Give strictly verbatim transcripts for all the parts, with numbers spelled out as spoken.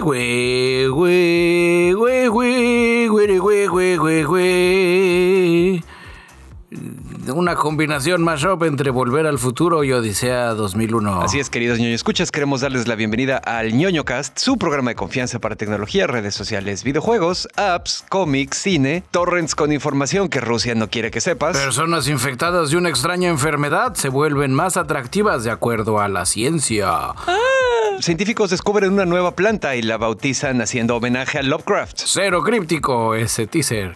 güey, güey, güey, güey, güey, güey, güey, güey, güey. Una combinación mashup entre Volver al Futuro y Odisea dos mil uno. Así es, queridos ñoño escuchas, queremos darles la bienvenida al ñoño cast, su programa de confianza para tecnología, redes sociales, videojuegos, apps, cómics, cine, torrents con información que Rusia no quiere que sepas. Personas infectadas de una extraña enfermedad se vuelven más atractivas de acuerdo a la ciencia. ¡Ah! Científicos descubren una nueva planta y la bautizan haciendo homenaje a Lovecraft. Cero críptico ese teaser.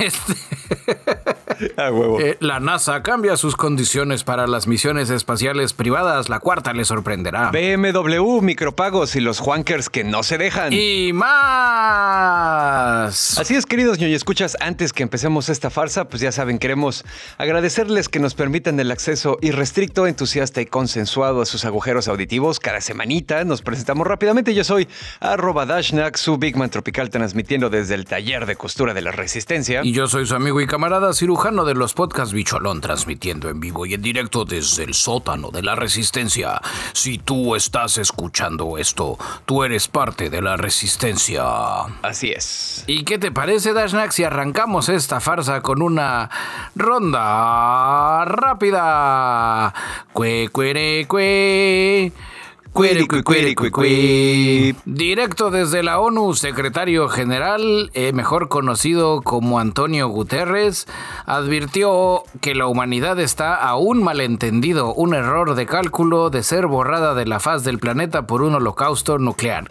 Este... Ah, huevo. Eh, la NASA cambia sus condiciones para las misiones espaciales privadas. La cuarta les sorprenderá. B M W, micropagos y los junkers que no se dejan. Y más. Así es, queridos ñoñescuchas, antes que empecemos esta farsa, pues ya saben, queremos agradecerles que nos permitan el acceso irrestricto, entusiasta y consensuado a sus agujeros auditivos. Cada semanita nos presentamos rápidamente. Yo soy Arroba Dashnak, su Big Man Tropical, transmitiendo desde el taller de costura de La Resistencia. Y yo soy su amigo y camarada cirujano de los podcasts Bicholón, transmitiendo en vivo y en directo desde el sótano de La Resistencia. Si tú estás escuchando esto, tú eres parte de La Resistencia. Así es. ¿Y qué te parece, Dashnak, si arrancamos esta farsa con una ronda rápida? Cue, cuere, cue. Cuiri, cuiri, cuiri, cuiri, cuiri. Directo desde la ONU, secretario general, eh, mejor conocido como Antonio Guterres, advirtió que la humanidad está a un malentendido, un error de cálculo de ser borrada de la faz del planeta por un holocausto nuclear.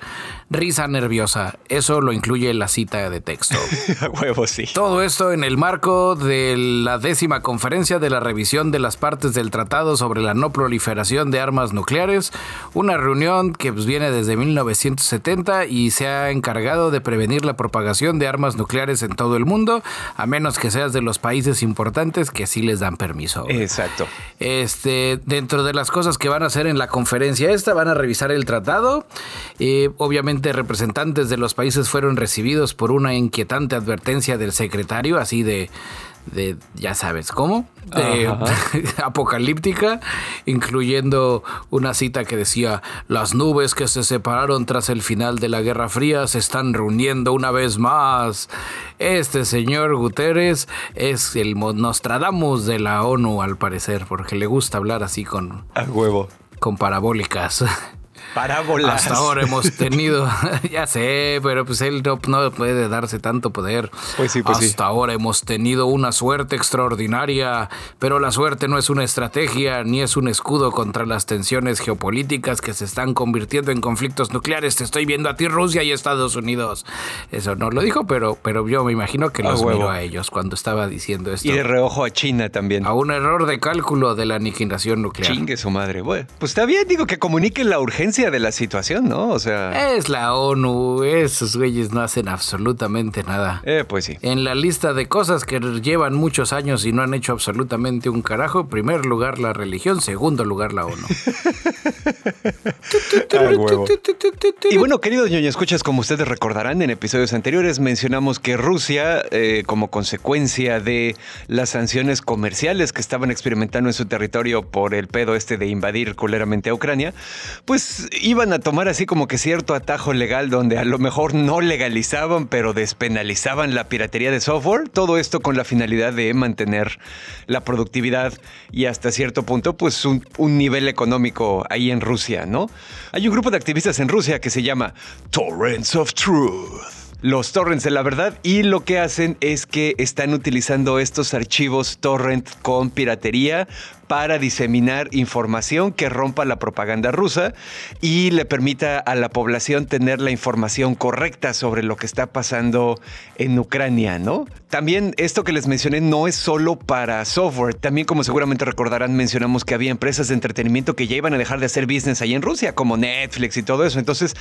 Risa nerviosa. Eso lo incluye la cita de texto. A huevo, sí. Todo esto en el marco de la décima conferencia de la revisión de las partes del Tratado sobre la no proliferación de armas nucleares, una reunión que pues, viene desde mil novecientos setenta y se ha encargado de prevenir la propagación de armas nucleares en todo el mundo, a menos que seas de los países importantes que sí les dan permiso. Exacto. Este, dentro de las cosas que van a hacer en la conferencia esta, van a revisar el tratado. Eh, obviamente representantes de los países fueron recibidos por una inquietante advertencia del secretario, así de, de ya sabes cómo, de, apocalíptica, incluyendo una cita que decía: las nubes que se separaron tras el final de la Guerra Fría se están reuniendo una vez más. Este señor Guterres es el Nostradamus de la ONU, al parecer, porque le gusta hablar así con... A huevo. Con parabólicas. Parábolas. Hasta ahora hemos tenido, ya sé, pero pues él no, no puede darse tanto poder. Pues sí, pues Hasta sí. ahora hemos tenido una suerte extraordinaria, pero la suerte no es una estrategia ni es un escudo contra las tensiones geopolíticas que se están convirtiendo en conflictos nucleares. Te estoy viendo a ti, Rusia y Estados Unidos. Eso no lo dijo, pero, pero yo me imagino que los miró a ellos cuando estaba diciendo esto. Y de reojo a China también. A un error de cálculo de la aniquilación nuclear. Chingue su madre, güey. Pues está bien, digo, que comunique la urgencia de la situación, ¿no? O sea... Es la ONU. Esos güeyes no hacen absolutamente nada. Eh, pues sí. En la lista de cosas que llevan muchos años y no han hecho absolutamente un carajo, primer lugar la religión, segundo lugar la ONU. Ay, huevo. Y bueno, queridos ñoño escuchas, como ustedes recordarán, en episodios anteriores mencionamos que Rusia, eh, como consecuencia de las sanciones comerciales que estaban experimentando en su territorio por el pedo este de invadir culeramente a Ucrania, pues iban a tomar así como que cierto atajo legal donde a lo mejor no legalizaban, pero despenalizaban la piratería de software. Todo esto con la finalidad de mantener la productividad y hasta cierto punto, pues un, un nivel económico ahí en Rusia, ¿no? Hay un grupo de activistas en Rusia que se llama Torrents of Truth. Los torrents de la verdad, y lo que hacen es que están utilizando estos archivos torrent con piratería para diseminar información que rompa la propaganda rusa y le permita a la población tener la información correcta sobre lo que está pasando en Ucrania, ¿no? También esto que les mencioné no es solo para software. También, como seguramente recordarán, mencionamos que había empresas de entretenimiento que ya iban a dejar de hacer business ahí en Rusia, como Netflix y todo eso. Entonces,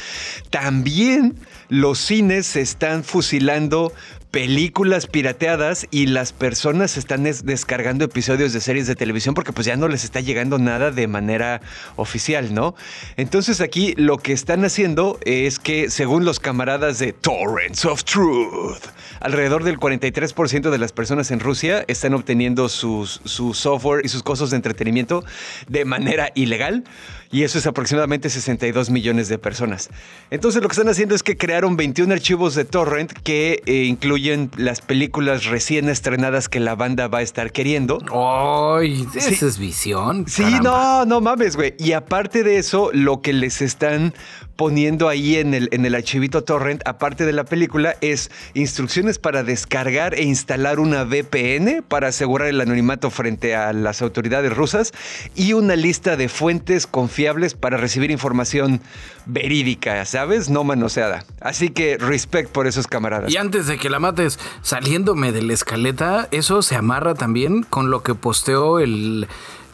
también los cines se están fusilando películas pirateadas y las personas están des- descargando episodios de series de televisión porque pues ya no les está llegando nada de manera oficial, ¿no? Entonces aquí lo que están haciendo es que, según los camaradas de Torrents of Truth, alrededor del cuarenta y tres por ciento de las personas en Rusia están obteniendo sus, su software y sus cosas de entretenimiento de manera ilegal, y eso es aproximadamente sesenta y dos millones de personas. Entonces lo que están haciendo es que crearon veintiún archivos de torrent que eh, incluyen las películas recién estrenadas que la banda va a estar queriendo. ¡Ay! Sí. Esa es visión. Sí, caramba. no, no mames, güey. Y aparte de eso, lo que les están poniendo ahí en el, en el archivito torrent, aparte de la película, es instrucciones para descargar e instalar una V P N para asegurar el anonimato frente a las autoridades rusas y una lista de fuentes confiables para recibir información verídica, ¿sabes? No manoseada. Así que respect por esos camaradas. Y antes de que la mates, saliéndome de la escaleta, eso se amarra también con lo que posteó el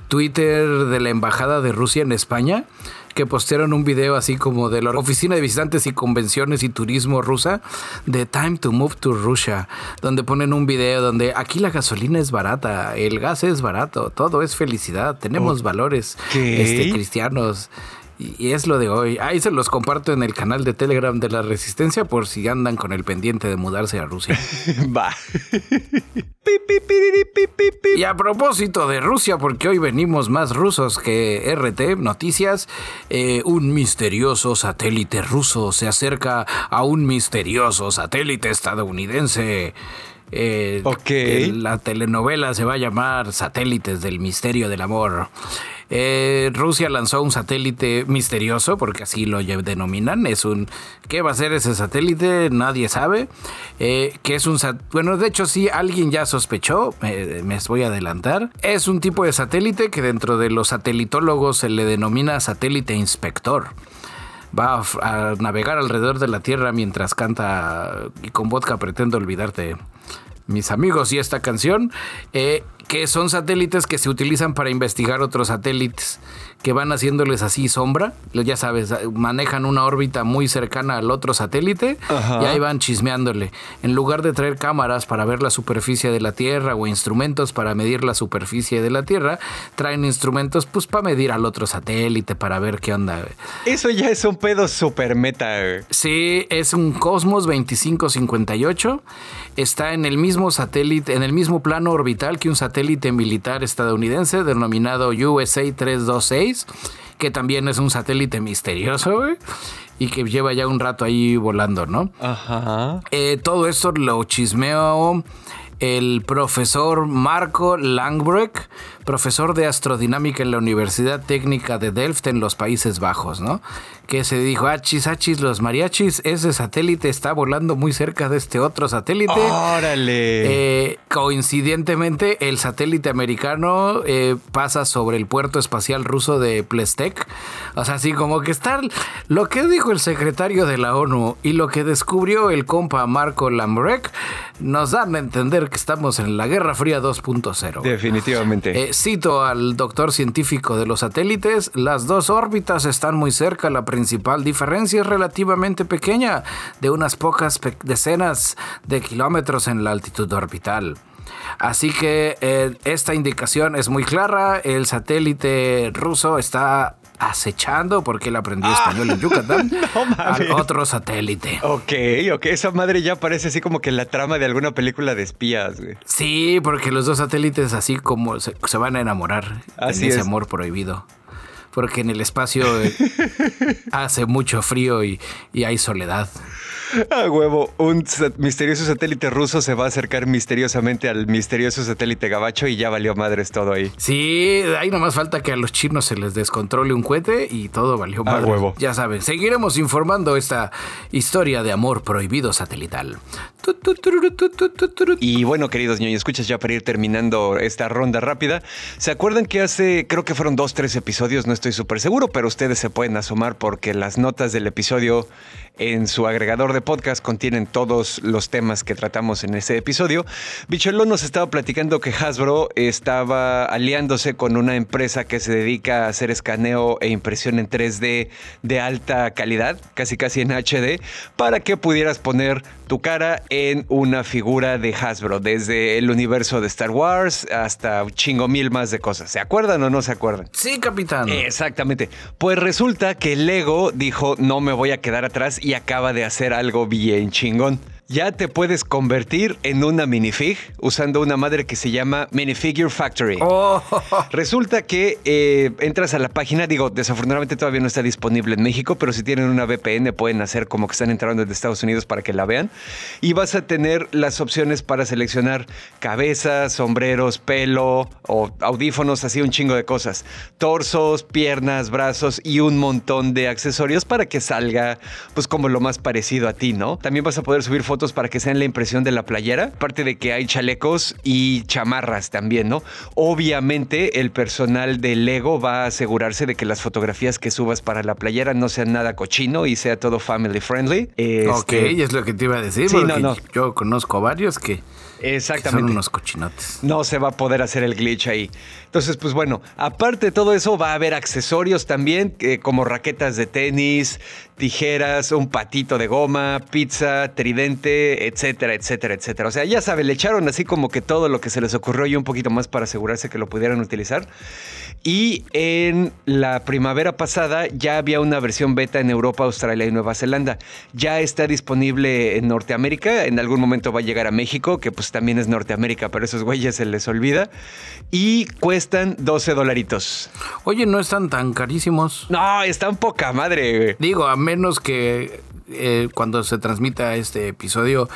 Twitter de la Embajada de Rusia en España, que postearon un video así como de la Oficina de Visitantes y Convenciones y Turismo rusa de Time to Move to Russia, donde ponen un video donde aquí la gasolina es barata, el gas es barato, todo es felicidad, tenemos oh. valores este, cristianos. Y es lo de hoy. Ahí se los comparto en el canal de Telegram de La Resistencia por si andan con el pendiente de mudarse a Rusia. Va. Y a propósito de Rusia, porque hoy venimos más rusos que R T Noticias, eh, un misterioso satélite ruso se acerca a un misterioso satélite estadounidense. Eh, okay. La telenovela se va a llamar Satélites del Misterio del Amor. Eh, Rusia lanzó un satélite misterioso, porque así lo denominan. Es un... ¿Qué va a ser ese satélite? Nadie sabe. Eh, que es un sat- Bueno, de hecho, sí, alguien ya sospechó. Me, me voy a adelantar. Es un tipo de satélite que dentro de los satelitólogos se le denomina satélite inspector. Va a, a navegar alrededor de la Tierra mientras canta "Y con vodka pretendo olvidarte, mis amigos", y esta canción, eh, que son satélites que se utilizan para investigar otros satélites que van haciéndoles así sombra. Ya sabes, manejan una órbita muy cercana al otro satélite. Ajá. Y ahí van chismeándole. En lugar de traer cámaras para ver la superficie de la Tierra o instrumentos para medir la superficie de la Tierra, traen instrumentos pues para medir al otro satélite, para ver qué onda. Eso ya es un pedo super meta. Sí, es un Cosmos veinticinco cincuenta y ocho. Está en el mismo satélite, en el mismo plano orbital que un satélite satélite militar estadounidense denominado U S A tres dos seis, que también es un satélite misterioso, güey, y que lleva ya un rato ahí volando, ¿no? Ajá. Eh, todo esto lo chismeó el profesor Marco Langbroek, profesor de astrodinámica en la Universidad Técnica de Delft en los Países Bajos, ¿no? Que se dijo, achis, achis, los mariachis, ese satélite está volando muy cerca de este otro satélite. ¡Órale! Eh, coincidentemente, el satélite americano eh, pasa sobre el puerto espacial ruso de Plesetsk. O sea, así como que está lo que dijo el secretario de la ONU y lo que descubrió el compa Marco Langbroek nos dan a entender que estamos en la Guerra Fría dos punto cero. Definitivamente. Eh, cito al doctor científico de los satélites: las dos órbitas están muy cerca, la principal diferencia es relativamente pequeña, de unas pocas pe- decenas de kilómetros en la altitud orbital. Así que eh, esta indicación es muy clara, el satélite ruso está acechando, porque él aprendió español ah, en Yucatán, no al otro satélite. Ok, ok. Esa madre ya parece así como que la trama de alguna película de espías, güey. Sí, porque los dos satélites así como se, se van a enamorar. Así en ese es. Amor prohibido. Porque en el espacio eh, hace mucho frío y, y hay soledad. A huevo, un sat- misterioso satélite ruso se va a acercar misteriosamente al misterioso satélite gabacho y ya valió madres todo ahí. Sí, ahí nomás falta que a los chinos se les descontrole un cohete y todo valió madres. A huevo. Ya saben, seguiremos informando esta historia de amor prohibido satelital. Y bueno, queridos ñoños, escuchas, ya para ir terminando esta ronda rápida, ¿se acuerdan que hace, creo que fueron dos, tres episodios, no estoy súper seguro, pero ustedes se pueden asomar porque las notas del episodio en su agregador de podcast contienen todos los temas que tratamos en ese episodio. Bicholón nos estaba platicando que Hasbro estaba aliándose con una empresa que se dedica a hacer escaneo e impresión en tres D de alta calidad, casi casi en H D, para que pudieras poner tu cara en una figura de Hasbro, desde el universo de Star Wars hasta un chingo mil más de cosas. ¿Se acuerdan o no se acuerdan? Sí, capitán. Exactamente. Pues resulta que Lego dijo, no me voy a quedar atrás, y acaba de hacer algo bien chingón. Ya te puedes convertir en una minifig usando una madre que se llama Minifigure Factory. Oh. Resulta que eh, entras a la página, digo, desafortunadamente todavía no está disponible en México, pero si tienen una V P N pueden hacer como que están entrando desde Estados Unidos para que la vean. Y vas a tener las opciones para seleccionar cabezas, sombreros, pelo o audífonos, así un chingo de cosas. Torsos, piernas, brazos y un montón de accesorios para que salga pues como lo más parecido a ti, ¿no? También vas a poder subir fotos para que sean la impresión de la playera, aparte de que hay chalecos y chamarras también, ¿no? Obviamente el personal de Lego va a asegurarse de que las fotografías que subas para la playera no sean nada cochino y sea todo family friendly. Este... Ok, es lo que te iba a decir, sí, porque no, no. yo conozco varios que... Exactamente. Son unos cochinotes. No se va a poder hacer el glitch ahí. Entonces, pues bueno, aparte de todo eso, va a haber accesorios también, eh, como raquetas de tenis, tijeras, un patito de goma, pizza, tridente, etcétera, etcétera, etcétera. O sea, ya saben, le echaron así como que todo lo que se les ocurrió y un poquito más para asegurarse que lo pudieran utilizar. Y en la primavera pasada ya había una versión beta en Europa, Australia y Nueva Zelanda. Ya está disponible en Norteamérica. En algún momento va a llegar a México, que pues también es Norteamérica, pero esos güeyes se les olvida. Y cuestan doce dolaritos. Oye, no están tan carísimos. No, están poca madre, güey. Digo, a menos que eh, cuando se transmita este episodio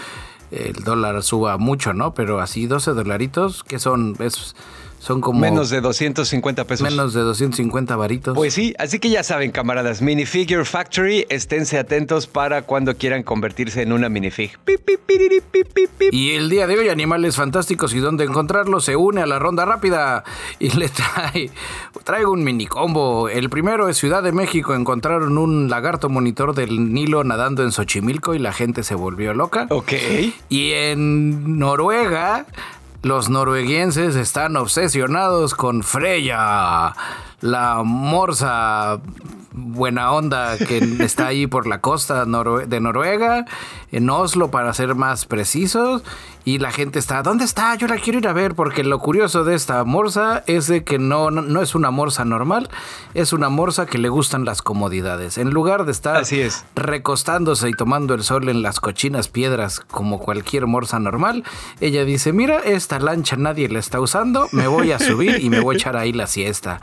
el dólar suba mucho, ¿no? Pero así doce dolaritos, que son... Es, son como... Menos de doscientos cincuenta pesos. Menos de doscientos cincuenta varitos. Pues sí, así que ya saben, camaradas. Minifigure Factory, esténse atentos para cuando quieran convertirse en una minifig. Y el día de hoy, Animales Fantásticos y Dónde Encontrarlos se une a la ronda rápida y le trae... Traigo un mini combo. El primero es Ciudad de México. Encontraron un lagarto monitor del Nilo nadando en Xochimilco y la gente se volvió loca. Ok. Y en Noruega... Los norueguenses están obsesionados con Freya, la morsa buena onda que está ahí por la costa norue- de Noruega, en Oslo para ser más precisos, y la gente está, ¿dónde está? Yo la quiero ir a ver, porque lo curioso de esta morsa es de que no, no, no es una morsa normal, es una morsa que le gustan las comodidades. En lugar de estar Así es. recostándose y tomando el sol en las cochinas piedras como cualquier morsa normal, ella dice, mira, esta lancha nadie la está usando, me voy a subir y me voy a echar ahí la siesta.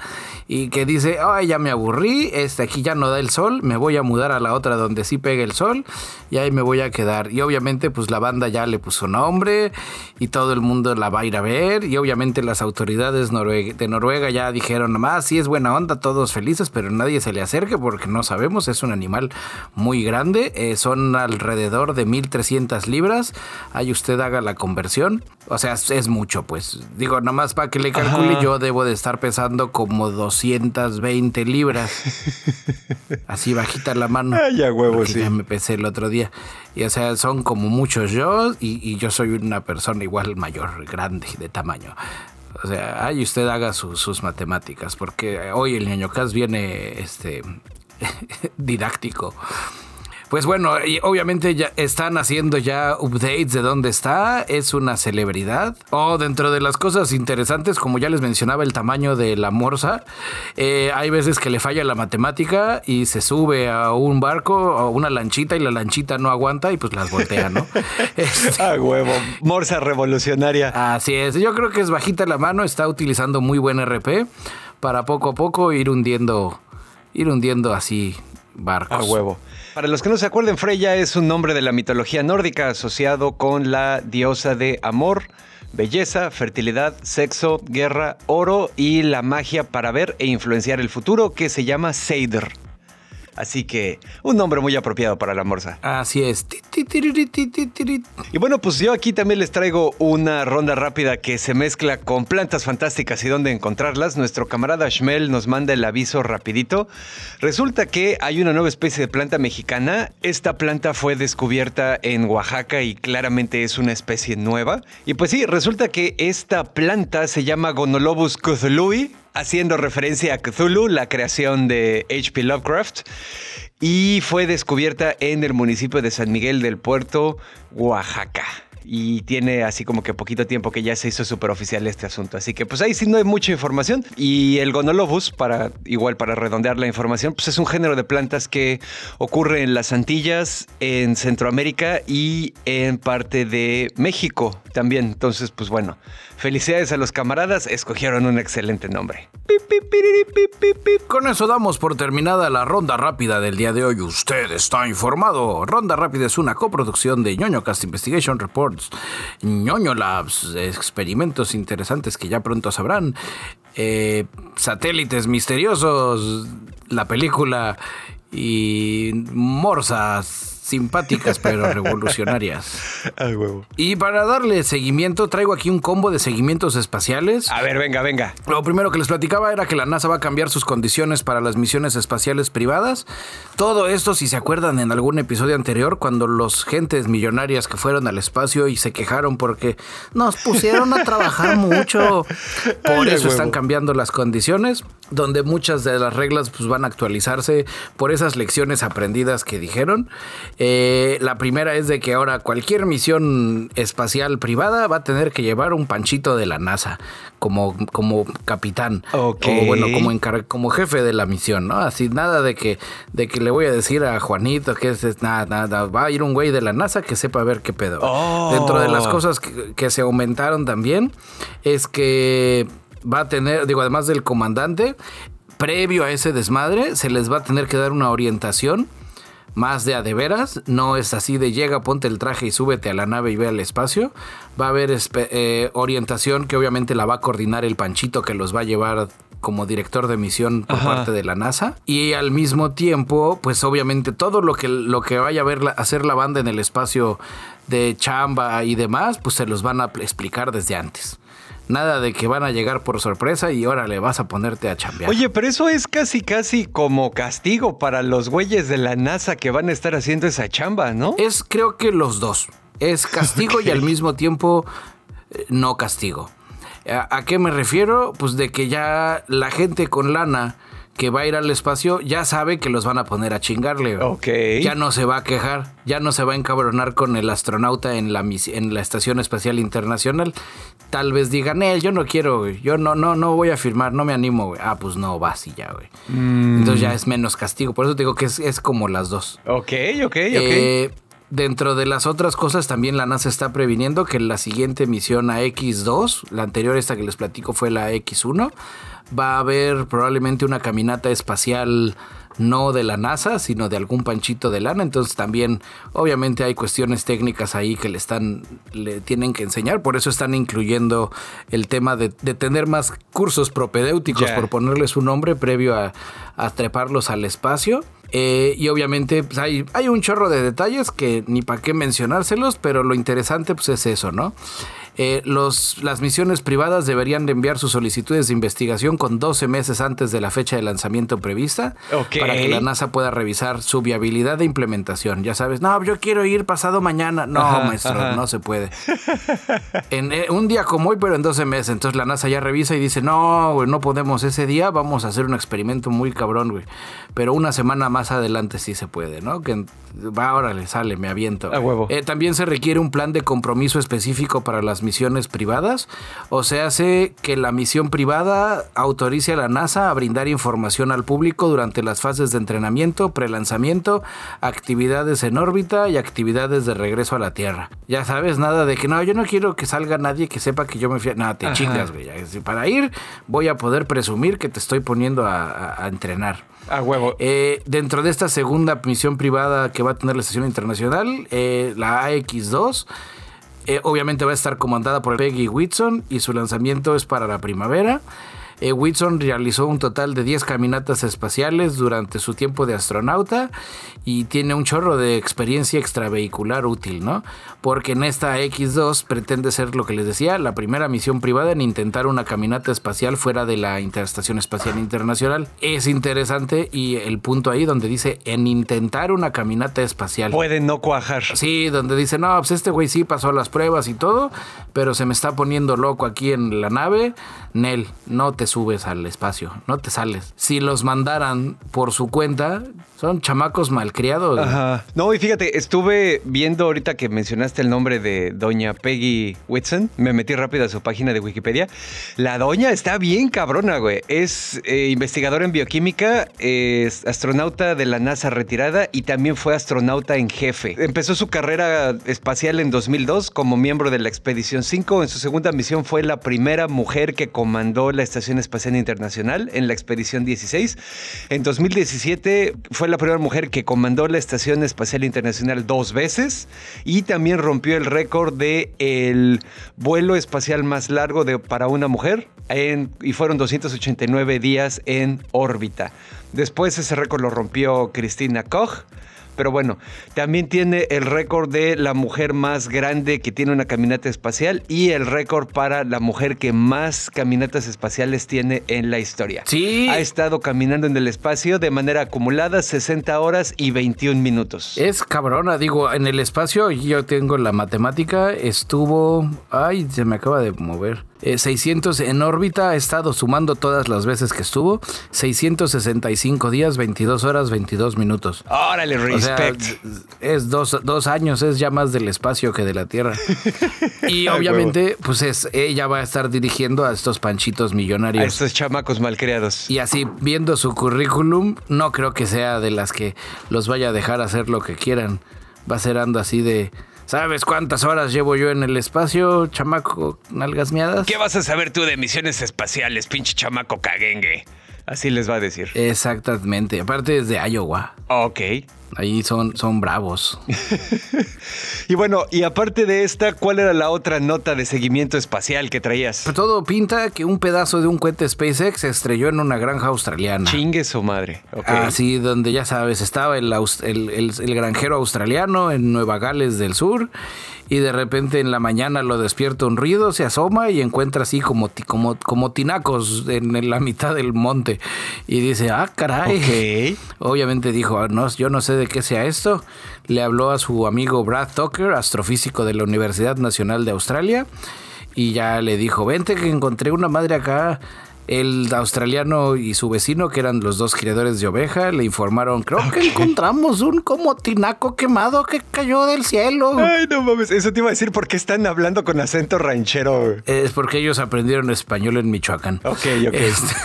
Y que dice, ay, ya me aburrí, este aquí ya no da el sol, me voy a mudar a la otra donde sí pega el sol y ahí me voy a quedar. Y obviamente pues la banda ya le puso nombre y todo el mundo la va a ir a ver y obviamente las autoridades norue- de Noruega ya dijeron, nomás, sí es buena onda, todos felices, pero nadie se le acerque porque no sabemos, es un animal muy grande, eh, son alrededor de mil trescientas libras, ahí usted haga la conversión, o sea, es, es mucho pues, digo, nomás para que le calcule, Ajá. yo debo de estar pesando como dos doscientas veinte libras. Así bajita la mano. Ay, a huevo, sí. Ya me pesé el otro día. Y o sea, son como muchos yo y, y yo soy una persona igual mayor, grande, de tamaño. O sea, ay, usted haga su, sus matemáticas, porque hoy el ñoñocast viene este didáctico. Pues bueno, y obviamente ya están haciendo ya updates de dónde está, es una celebridad. Oh, dentro de las cosas interesantes, como ya les mencionaba el tamaño de la morsa, eh, hay veces que le falla la matemática y se sube a un barco o una lanchita y la lanchita no aguanta y pues las voltea, ¿no? este, ah, huevo, morsa revolucionaria. Así es, yo creo que es bajita la mano, está utilizando muy buen R P para poco a poco ir hundiendo, ir hundiendo así barcos. Ah, huevo. Para los que no se acuerden, Freya es un nombre de la mitología nórdica asociado con la diosa de amor, belleza, fertilidad, sexo, guerra, oro y la magia para ver e influenciar el futuro que se llama Seidr. Así que un nombre muy apropiado para la morsa. Así es. Y bueno, pues yo aquí también les traigo una ronda rápida que se mezcla con plantas fantásticas y dónde encontrarlas. Nuestro camarada Shmel nos manda el aviso rapidito. Resulta que hay una nueva especie de planta mexicana. Esta planta fue descubierta en Oaxaca y claramente es una especie nueva. Y pues sí, resulta que esta planta se llama Gonolobus cutloui, haciendo referencia a Cthulhu, la creación de H P Lovecraft, y fue descubierta en el municipio de San Miguel del Puerto, Oaxaca. Y tiene así como que poquito tiempo que ya se hizo súper oficial este asunto. Así que pues ahí sí no hay mucha información. Y el Gonolobus, para, igual para redondear la información, pues es un género de plantas que ocurre en las Antillas, en Centroamérica y en parte de México también. Entonces, pues bueno, felicidades a los camaradas, escogieron un excelente nombre. Con eso damos por terminada la ronda rápida del día de hoy. Usted está informado. Ronda rápida es una coproducción de Ñoño Cast Investigation Report, Ñoño Labs, experimentos interesantes que ya pronto sabrán, eh, satélites misteriosos, la película y morsas simpáticas pero revolucionarias. Ay, huevo. Y para darle seguimiento traigo aquí un combo de seguimientos espaciales. A ver, venga, venga. Lo primero que les platicaba era que la NASA va a cambiar sus condiciones para las misiones espaciales privadas. Todo esto, si se acuerdan, en algún episodio anterior, cuando los gentes millonarias que fueron al espacio y se quejaron porque nos pusieron a trabajar mucho. Por Ay, eso huevo. Están cambiando las condiciones, donde muchas de las reglas pues, van a actualizarse por esas lecciones aprendidas que dijeron. Eh, la primera es de que ahora cualquier misión espacial privada va a tener que llevar un panchito de la NASA como, como capitán. Okay. O bueno, como, encar- como jefe de la misión, ¿no? Así nada de que, de que le voy a decir a Juanito que es nada, nada. Va a ir un güey de la NASA que sepa ver qué pedo. Oh. Dentro de las cosas que, que se aumentaron también es que va a tener, digo, además del comandante, previo a ese desmadre, se les va a tener que dar una orientación más de a de veras. No es así de llega, ponte el traje y súbete a la nave y ve al espacio. Va a haber espe- eh, orientación que obviamente la va a coordinar el panchito que los va a llevar como director de misión por Ajá. parte de la NASA. Y al mismo tiempo, pues obviamente todo lo que, lo que vaya a ver la, hacer la banda en el espacio de chamba y demás, pues se los van a explicar desde antes. Nada de que van a llegar por sorpresa y ahora le vas a ponerte a chambear. Oye, pero eso es casi, casi como castigo para los güeyes de la NASA que van a estar haciendo esa chamba, ¿no? Es, creo que los dos. Es castigo okay. y al mismo tiempo no castigo. ¿A, ¿A qué me refiero? Pues de que ya la gente con lana que va a ir al espacio ya sabe que los van a poner a chingarle. Okay. Ya no se va a quejar, ya no se va a encabronar con el astronauta en la mis- en la Estación Espacial Internacional. Tal vez digan, eh, yo no quiero, güey. Yo no, no, no voy a firmar, no me animo, güey. Ah, pues no, vas y ya, güey. Mm. Entonces ya es menos castigo. Por eso te digo que es, es como las dos. Ok, ok, ok. Eh, dentro de las otras cosas, también la NASA está previniendo que la siguiente misión a X dos, la anterior esta que les platico fue la X uno, va a haber probablemente una caminata espacial, no de la NASA, sino de algún panchito de lana. Entonces también, obviamente, hay cuestiones técnicas ahí que le están, le tienen que enseñar. Por eso están incluyendo el tema de, de tener más cursos propedéuticos, yeah. por ponerles un nombre, previo a, a treparlos al espacio. Eh, y obviamente pues hay, hay un chorro de detalles que ni para qué mencionárselos, pero lo interesante pues es eso, ¿no? Eh, los, las misiones privadas deberían de enviar sus solicitudes de investigación con doce meses antes de la fecha de lanzamiento prevista, okay. para que la NASA pueda revisar su viabilidad de implementación. Ya sabes, no, yo quiero ir pasado mañana. No, ajá, maestro, ajá. no se puede. En eh, un día como hoy, pero en doce meses. Entonces la NASA ya revisa y dice, no, güey, no podemos ese día, vamos a hacer un experimento muy cabrón, güey. Pero una semana más más adelante sí se puede, ¿no? Que va, órale, sale, me aviento. A huevo. Eh, también se requiere un plan de compromiso específico para las misiones privadas. O sea, hace que la misión privada autorice a la NASA a brindar información al público durante las fases de entrenamiento, prelanzamiento, actividades en órbita y actividades de regreso a la Tierra. Ya sabes, nada de que no, yo no quiero que salga nadie que sepa que yo me fui. Nada, te Ajá. chingas, güey. Para ir, voy a poder presumir que te estoy poniendo a, a, a entrenar. A huevo. Eh, dentro de esta segunda misión privada que va a tener la Estación Internacional, eh, la A X dos, eh, obviamente va a estar comandada por Peggy Whitson y su lanzamiento es para la primavera. Eh, Whitson realizó un total de diez caminatas espaciales durante su tiempo de astronauta y tiene un chorro de experiencia extravehicular útil, ¿no? Porque en esta X dos pretende ser, lo que les decía, la primera misión privada en intentar una caminata espacial fuera de la Estación Espacial Internacional. Es interesante y el punto ahí donde dice en intentar una caminata espacial. Puede no cuajar. Sí, donde dice, no, pues este güey sí pasó las pruebas y todo, pero se me está poniendo loco aquí en la nave. Nel, no te subes al espacio, no te sales. Si los mandaran por su cuenta, son chamacos malcriados. Ajá. No, y fíjate, estuve viendo ahorita que mencionaste el nombre de doña Peggy Whitson. Me metí rápido a su página de Wikipedia. La doña está bien cabrona, güey. Es eh, investigadora en bioquímica, es astronauta de la NASA retirada y también fue astronauta en jefe. Empezó su carrera espacial en dos mil dos como miembro de la Expedición cinco. En su segunda misión fue la primera mujer que comandó la Estación Espacial Internacional en la Expedición dieciséis. En dos mil diecisiete fue la primera mujer que comandó la Estación Espacial Internacional dos veces y también rompió el récord de el vuelo espacial más largo de, para una mujer en, y fueron doscientos ochenta y nueve días en órbita. Después ese récord lo rompió Christina Koch. Pero bueno, también tiene el récord de la mujer más grande que tiene una caminata espacial y el récord para la mujer que más caminatas espaciales tiene en la historia. Sí. Ha estado caminando en el espacio de manera acumulada sesenta horas y veintiún minutos. Es cabrona, digo, en el espacio yo tengo la matemática, estuvo... Ay, se me acaba de mover. Eh, seiscientos en órbita, ha estado sumando todas las veces que estuvo, seiscientos sesenta y cinco días, veintidós horas, veintidós minutos. Órale, respect. O sea, es dos, dos años, es ya más del espacio que de la Tierra. Y obviamente, huevo. Pues es, ella va a estar dirigiendo a estos panchitos millonarios. A estos chamacos malcriados. Y así, viendo su currículum, no creo que sea de las que los vaya a dejar hacer lo que quieran. Va a ser ando así de... ¿Sabes cuántas horas llevo yo en el espacio, chamaco nalgas miadas? ¿Qué vas a saber tú de misiones espaciales, pinche chamaco caguengue? Así les va a decir. Exactamente. Aparte es de Iowa. Ok. Ahí son, son bravos. Y bueno, y aparte de esta, ¿cuál era la otra nota de seguimiento espacial que traías? Pero todo pinta que un pedazo de un cohete SpaceX se estrelló en una granja australiana. Chingue su madre. Okay. Así, donde ya sabes, estaba el, el, el, el granjero australiano en Nueva Gales del Sur. Y de repente en la mañana lo despierta un ruido, se asoma y encuentra así como, como, como tinacos en, en la mitad del monte. Y dice, ah, caray. Okay. Obviamente dijo, no, yo no sé de qué sea esto. Le habló a su amigo Brad Tucker, astrofísico de la Universidad Nacional de Australia. Y ya le dijo, vente que encontré una madre acá. El australiano y su vecino, que eran los dos criadores de oveja, le informaron, creo okay. que encontramos un como tinaco quemado que cayó del cielo. Ay, no mames, eso te iba a decir, ¿por qué están hablando con acento ranchero? Es porque ellos aprendieron español en Michoacán. Ok, ok. Este,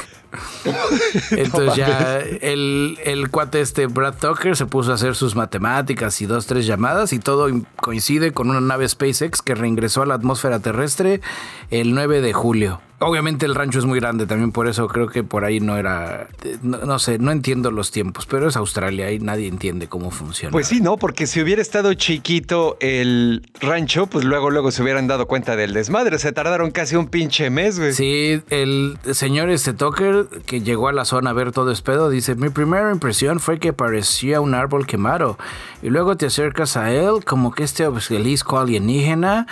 entonces ya el, el cuate este Brad Tucker se puso a hacer sus matemáticas y dos, tres llamadas y todo coincide con una nave SpaceX que reingresó a la atmósfera terrestre el nueve de julio. Obviamente el rancho es muy grande también, por eso creo que por ahí no era... No, no sé, no entiendo los tiempos, pero es Australia y nadie entiende cómo funciona. Pues sí, no, porque si hubiera estado chiquito el rancho, pues luego luego se hubieran dado cuenta del desmadre. Se tardaron casi un pinche mes, güey. Sí, el señor este Tucker, que llegó a la zona a ver todo es pedo, dice, mi primera impresión fue que parecía un árbol quemado. Y luego te acercas a él como que este obelisco alienígena...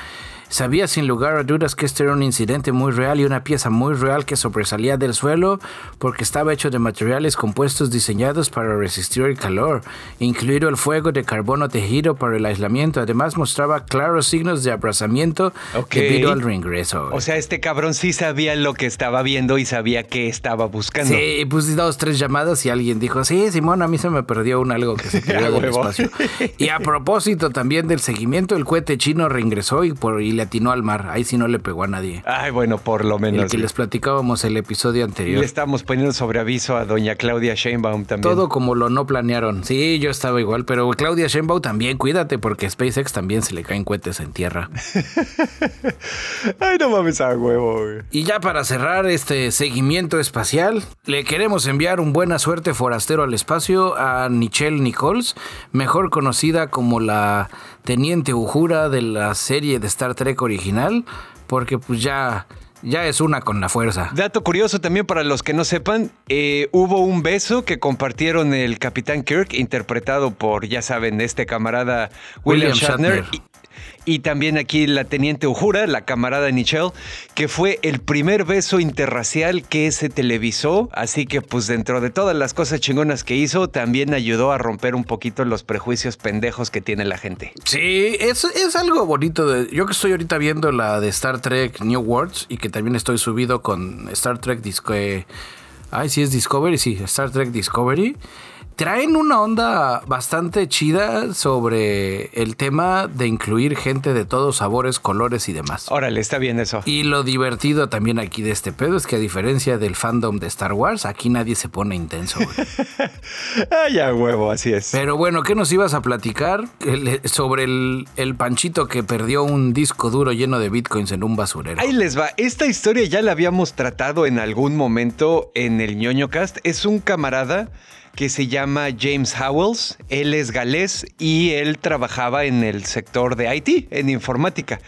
Sabía sin lugar a dudas que este era un incidente muy real y una pieza muy real que sobresalía del suelo porque estaba hecho de materiales compuestos diseñados para resistir el calor, incluido el fuego de carbono tejido para el aislamiento. Además mostraba claros signos de abrasamiento okay. debido al reingreso. O sea, este cabrón sí sabía lo que estaba viendo y sabía qué estaba buscando. Sí, puse dos, tres llamadas y alguien dijo, sí, Simón, a mí se me perdió un algo que se quedó del espacio. Y a propósito también del seguimiento, el cohete chino reingresó y, por, y le atinó al mar. Ahí sí no le pegó a nadie. Ay, bueno, por lo menos. El que les platicábamos el episodio anterior. Le estamos poniendo sobre aviso a doña Claudia Sheinbaum también. Todo como lo no planearon. Sí, yo estaba igual, pero Claudia Sheinbaum también, cuídate, porque a SpaceX también se le caen cohetes en tierra. Ay, no mames a huevo, güey. Y ya para cerrar este seguimiento espacial, le queremos enviar un buena suerte forastero al espacio a Nichelle Nichols, mejor conocida como la Teniente Uhura de la serie de Star Trek original, porque pues ya Ya es una con la fuerza. Dato curioso también para los que no sepan, eh, hubo un beso que compartieron el Capitán Kirk, interpretado por, ya saben, este camarada William, William Shatner. Shatner. Y, y también aquí la Teniente Uhura, la camarada Nichelle, que fue el primer beso interracial que se televisó. Así que, pues, dentro de todas las cosas chingonas que hizo, también ayudó a romper un poquito los prejuicios pendejos que tiene la gente. Sí, es, es algo bonito. De, yo que estoy ahorita viendo la de Star Trek New Worlds y que también estoy subido con Star Trek Disco... Eh, ay, sí, es Discovery, sí, Star Trek Discovery. Traen una onda bastante chida sobre el tema de incluir gente de todos sabores, colores y demás. Órale, está bien eso. Y lo divertido también aquí de este pedo es que, a diferencia del fandom de Star Wars, aquí nadie se pone intenso, güey. Ay, a huevo, así es. Pero bueno, ¿qué nos ibas a platicar sobre el, el Panchito que perdió un disco duro lleno de bitcoins en un basurero? Ahí les va. Esta historia ya la habíamos tratado en algún momento en el ñoñocast. Es un camarada que se llama James Howells. Él es galés y él trabajaba en el sector de I T, en informática.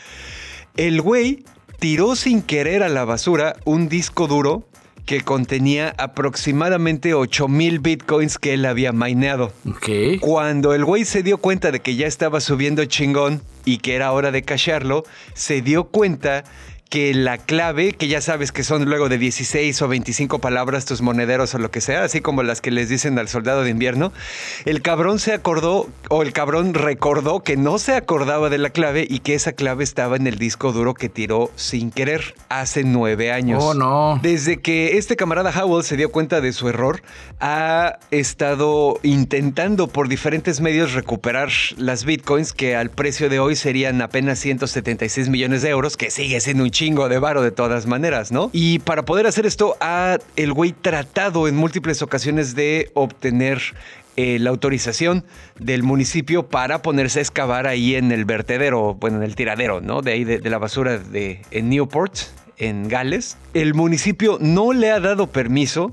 El güey tiró sin querer a la basura un disco duro que contenía aproximadamente ocho mil bitcoins que él había mineado. Okay. Cuando el güey se dio cuenta de que ya estaba subiendo chingón y que era hora de cashearlo, se dio cuenta que la clave, que ya sabes que son luego de dieciséis o veinticinco palabras tus monederos o lo que sea, así como las que les dicen al soldado de invierno, el cabrón se acordó, o el cabrón recordó que no se acordaba de la clave y que esa clave estaba en el disco duro que tiró sin querer hace nueve años. Oh, no. Desde que este camarada Howell se dio cuenta de su error, ha estado intentando por diferentes medios recuperar las bitcoins, que al precio de hoy serían apenas ciento setenta y seis millones de euros, que sigue siendo un chingo de varo de todas maneras, ¿no? Y para poder hacer esto, ha el güey tratado en múltiples ocasiones de obtener eh, la autorización del municipio para ponerse a excavar ahí en el vertedero, bueno, en el tiradero, ¿no? De ahí de, de la basura de en Newport, en Gales. El municipio no le ha dado permiso.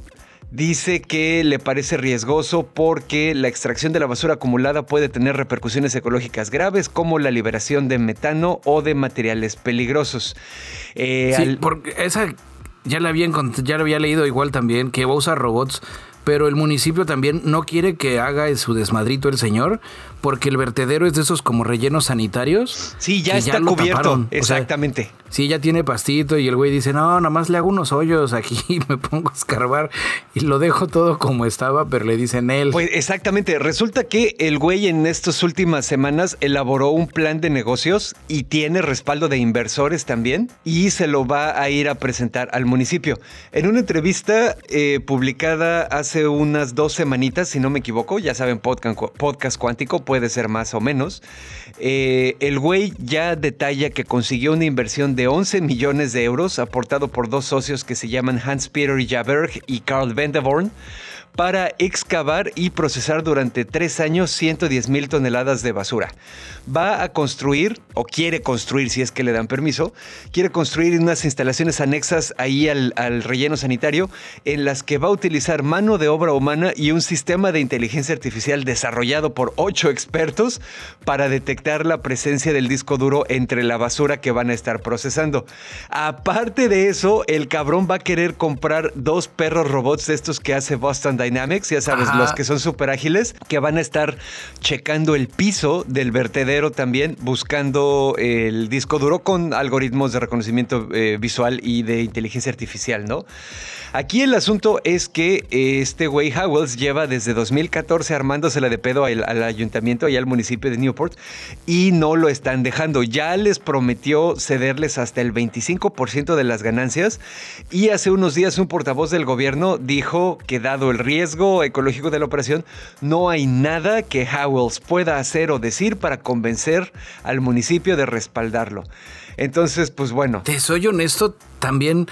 Dice que le parece riesgoso porque la extracción de la basura acumulada puede tener repercusiones ecológicas graves, como la liberación de metano o de materiales peligrosos. Eh, sí, al... porque esa ya la, había encont- ya la había leído igual también, que va a usar robots, pero el municipio también no quiere que haga su desmadrito el señor, porque el vertedero es de esos como rellenos sanitarios. Sí, ya está ya cubierto. Taparon. Exactamente. O sea, sí, ya tiene pastito y el güey dice, no, nada más le hago unos hoyos aquí y me pongo a escarbar y lo dejo todo como estaba, pero le dicen él. Pues exactamente. Resulta que el güey en estas últimas semanas elaboró un plan de negocios y tiene respaldo de inversores también y se lo va a ir a presentar al municipio. En una entrevista eh, publicada hace unas dos semanitas, si no me equivoco, ya saben, podcast, podcast cuántico, puede ser más o menos. Eh, el güey ya detalla que consiguió una inversión de once millones de euros aportado por dos socios que se llaman Hans-Peter Jaberg y Carl Vendeborn para excavar y procesar durante tres años ciento diez mil toneladas de basura. Va a construir, o quiere construir, si es que le dan permiso, quiere construir unas instalaciones anexas ahí al, al relleno sanitario en las que va a utilizar mano de obra humana y un sistema de inteligencia artificial desarrollado por ocho expertos para detectar la presencia del disco duro entre la basura que van a estar procesando. Aparte de eso, el cabrón va a querer comprar dos perros robots de estos que hace Boston Dynamics, ya sabes, ajá, los que son súper ágiles, que van a estar checando el piso del vertedero también, buscando el disco duro con algoritmos de reconocimiento eh, visual y de inteligencia artificial, ¿no? Aquí el asunto es que este güey Howells lleva desde dos mil catorce armándosela de pedo al, al ayuntamiento y al municipio de Newport y no lo están dejando. Ya les prometió cederles hasta el veinticinco por ciento de las ganancias y hace unos días un portavoz del gobierno dijo que, dado el riesgo ecológico de la operación, no hay nada que Howells pueda hacer o decir para convencer al municipio de respaldarlo. Entonces, pues bueno. Te soy honesto también.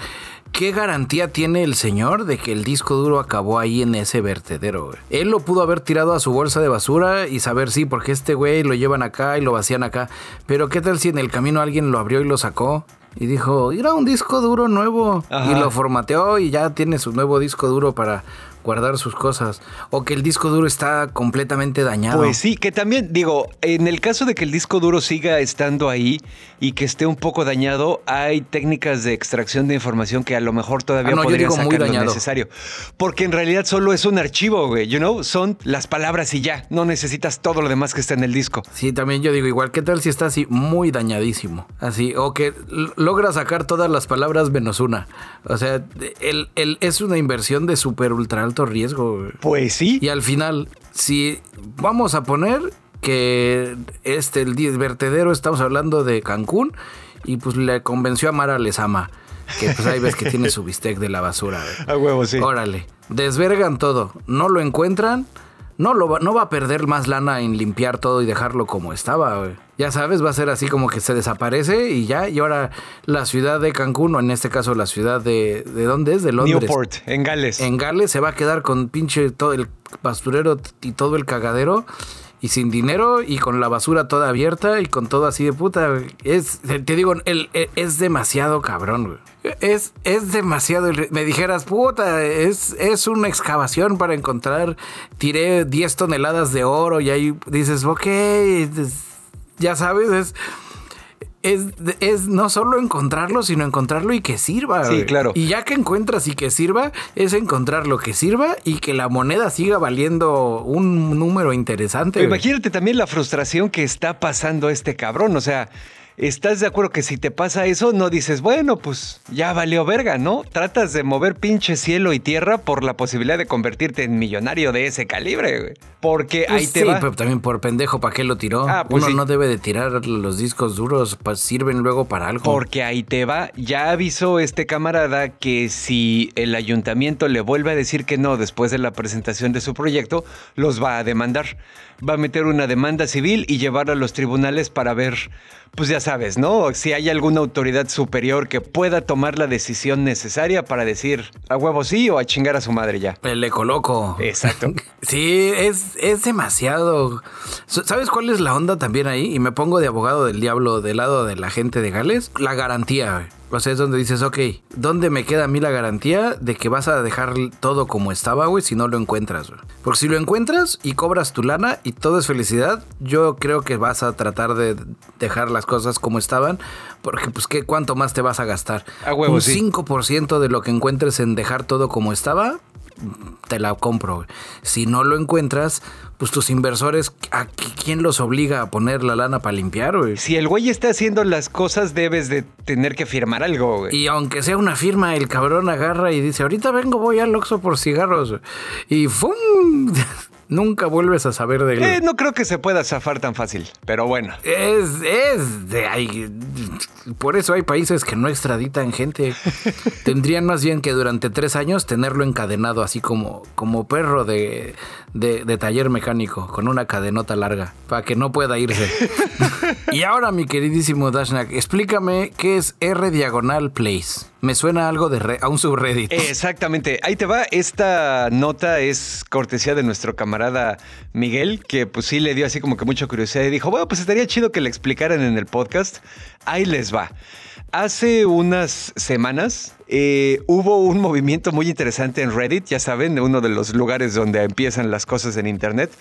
¿Qué garantía tiene el señor de que el disco duro acabó ahí en ese vertedero, güey? Él lo pudo haber tirado a su bolsa de basura y saber, sí, porque este güey lo llevan acá y lo vacían acá. Pero ¿qué tal si en el camino alguien lo abrió y lo sacó? Y dijo, era un disco duro nuevo. Ajá. Y lo formateó y ya tiene su nuevo disco duro para guardar sus cosas, o que el disco duro está completamente dañado. Pues sí, que también, digo, en el caso de que el disco duro siga estando ahí y que esté un poco dañado, hay técnicas de extracción de información que a lo mejor todavía ah, no, podrían sacar lo necesario. Porque en realidad solo es un archivo, güey, you know, son las palabras y ya, no necesitas todo lo demás que está en el disco. Sí, también yo digo, igual, ¿qué tal si está así muy dañadísimo? Así, o que logra sacar todas las palabras menos una. O sea, el, el, es una inversión de super ultra alto riesgo, güey. Pues sí. Y al final, si vamos a poner que este, el vertedero, estamos hablando de Cancún, y pues le convenció a Mara Lezama, que pues ahí ves que tiene su bistec de la basura. Güey. A huevo, sí. Órale, desvergan todo, no lo encuentran, no, lo va, no va a perder más lana en limpiar todo y dejarlo como estaba, güey. Ya sabes, va a ser así como que se desaparece y ya. Y ahora la ciudad de Cancún, o en este caso la ciudad de... ¿De dónde es? De Londres. Newport, en Gales. En Gales se va a quedar con pinche todo el basurero y todo el cagadero y sin dinero y con la basura toda abierta y con todo así de puta. Es, te digo, el, el, es demasiado cabrón, güey. Es, es demasiado. Me dijeras, puta, es, es una excavación para encontrar. Tiré diez toneladas de oro y ahí dices, ok... Es, ya sabes, es, es, es no solo encontrarlo, sino encontrarlo y que sirva. Sí, güey. Claro. Y ya que encuentras y que sirva, es encontrar lo que sirva y que la moneda siga valiendo un número interesante. Imagínate, güey, también la frustración que está pasando este cabrón. O sea, ¿estás de acuerdo que si te pasa eso, no dices, bueno, pues ya valió verga, ¿no? Tratas de mover pinche cielo y tierra por la posibilidad de convertirte en millonario de ese calibre, güey. Porque ahí pues te sí, va. Sí, pero también por pendejo, ¿para qué lo tiró? Ah, pues Uno sí. no debe de tirar los discos duros, pues sirven luego para algo. Porque ahí te va. Ya avisó este camarada que si el ayuntamiento le vuelve a decir que no después de la presentación de su proyecto, los va a demandar. Va a meter una demanda civil y llevarla a los tribunales para ver... Pues ya sabes, ¿no? Si hay alguna autoridad superior que pueda tomar la decisión necesaria para decir a huevo sí o a chingar a su madre ya. El ecoloco. Exacto. Sí, es, es demasiado. ¿Sabes cuál es la onda también ahí? Y me pongo de abogado del diablo del lado de la gente de Gales. La garantía. O sea, es donde dices, ok, ¿dónde me queda a mí la garantía de que vas a dejar todo como estaba, güey, si no lo encuentras, güey? Porque si lo encuentras y cobras tu lana y todo es felicidad, yo creo que vas a tratar de dejar las cosas como estaban, porque pues qué, ¿cuánto más te vas a gastar? A huevo, un sí. cinco por ciento de lo que encuentres en dejar todo como estaba, te la compro, güey. Si no lo encuentras, pues tus inversores, ¿a quién los obliga a poner la lana para limpiar, güey? Si el güey está haciendo las cosas, debes de tener que firmar algo, güey. Y aunque sea una firma, el cabrón agarra y dice, ahorita vengo, voy al Oxxo por cigarros. Y ¡fum! Nunca vuelves a saber de él. Eh, no creo que se pueda zafar tan fácil, pero bueno. Es, es de ahí. Por eso hay países que no extraditan gente. Tendrían más bien que durante tres años tenerlo encadenado, así como, como perro de, de, de taller mecánico, con una cadenota larga, para que no pueda irse. Y ahora, mi queridísimo Dashnak, explícame qué es R diagonal Place. Me suena algo de re- a un subreddit. Exactamente. Ahí te va. Esta nota es cortesía de nuestro camarada Miguel, que pues sí le dio así como que mucha curiosidad y dijo, bueno, pues estaría chido que le explicaran en el podcast. Ahí les va. Hace unas semanas eh, hubo un movimiento muy interesante en Reddit, ya saben, uno de los lugares donde empiezan las cosas en internet.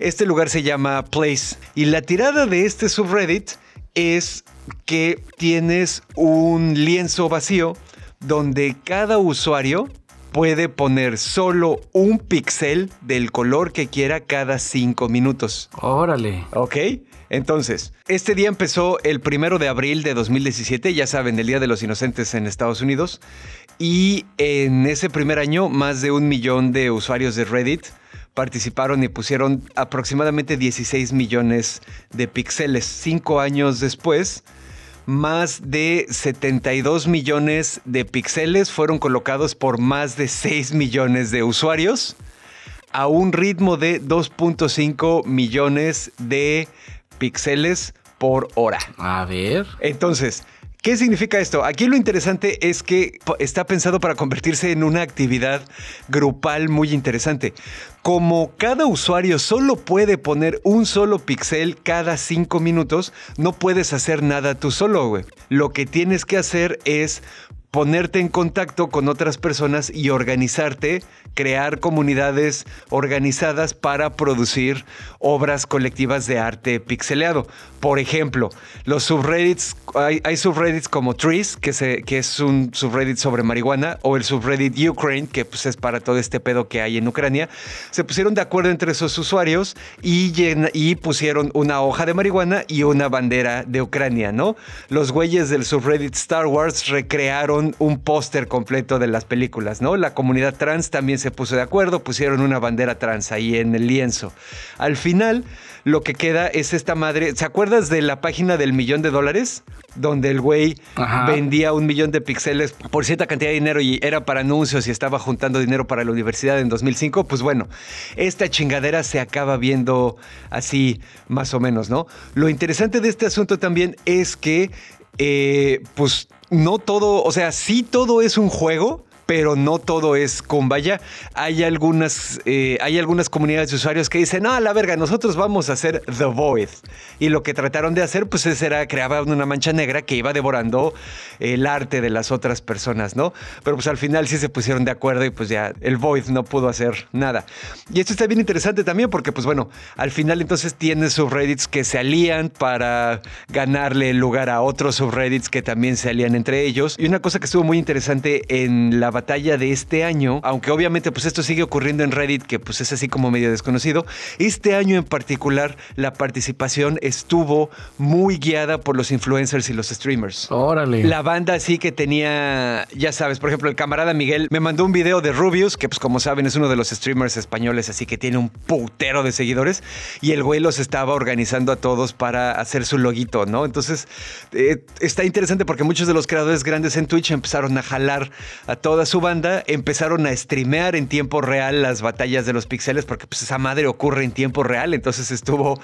Este lugar se llama Place y la tirada de este subreddit es que tienes un lienzo vacío donde cada usuario puede poner solo un píxel del color que quiera cada cinco minutos. Órale. Ok. Entonces, este día empezó el primero de abril de dos mil diecisiete, ya saben, el Día de los Inocentes en Estados Unidos. Y en ese primer año, más de un millón de usuarios de Reddit participaron y pusieron aproximadamente dieciséis millones de píxeles. Cinco años después, más de setenta y dos millones de píxeles fueron colocados por más de seis millones de usuarios a un ritmo de dos punto cinco millones de píxeles por hora. A ver. Entonces, ¿qué significa esto? Aquí lo interesante es que está pensado para convertirse en una actividad grupal muy interesante. Como cada usuario solo puede poner un solo píxel cada cinco minutos, no puedes hacer nada tú solo, güey. Lo que tienes que hacer es ponerte en contacto con otras personas y organizarte, crear comunidades organizadas para producir obras colectivas de arte pixeleado. Por ejemplo, los subreddits, hay, hay subreddits como Trees, que, se, que es un subreddit sobre marihuana, o el subreddit Ukraine, que pues, es para todo este pedo que hay en Ucrania. Se pusieron de acuerdo entre sus usuarios y, llena, y pusieron una hoja de marihuana y una bandera de Ucrania, ¿no? Los güeyes del subreddit Star Wars recrearon un póster completo de las películas, ¿no? La comunidad trans también se puso de acuerdo, pusieron una bandera trans ahí en el lienzo. Al final, lo que queda es esta madre... ¿Se acuerdas de la página del millón de dólares? Donde el güey Ajá. vendía un millón de píxeles por cierta cantidad de dinero y era para anuncios y estaba juntando dinero para la universidad en dos mil cinco. Pues bueno, esta chingadera se acaba viendo así más o menos, ¿no? Lo interesante de este asunto también es que, eh, pues... no todo, o sea, sí todo es un juego, pero no todo es kumbaya. Hay algunas, eh, hay algunas comunidades de usuarios que dicen, no, a la verga, nosotros vamos a hacer The Void. Y lo que trataron de hacer, pues, era crear una mancha negra que iba devorando el arte de las otras personas, ¿no? Pero, pues, al final sí se pusieron de acuerdo y, pues, ya el Void no pudo hacer nada. Y esto está bien interesante también porque, pues, bueno, al final entonces tienes subreddits que se alían para ganarle lugar a otros subreddits que también se alían entre ellos. Y una cosa que estuvo muy interesante en la batalla de este año, aunque obviamente pues esto sigue ocurriendo en Reddit, que pues es así como medio desconocido, este año en particular la participación estuvo muy guiada por los influencers y los streamers. Órale. La banda sí que tenía, ya sabes, por ejemplo, el camarada Miguel me mandó un video de Rubius, que pues como saben es uno de los streamers españoles, así que tiene un putero de seguidores, y el güey los estaba organizando a todos para hacer su loguito, ¿no? Entonces eh, está interesante porque muchos de los creadores grandes en Twitch empezaron a jalar a todos toda su banda, empezaron a streamear en tiempo real las batallas de los píxeles porque pues esa madre ocurre en tiempo real, entonces estuvo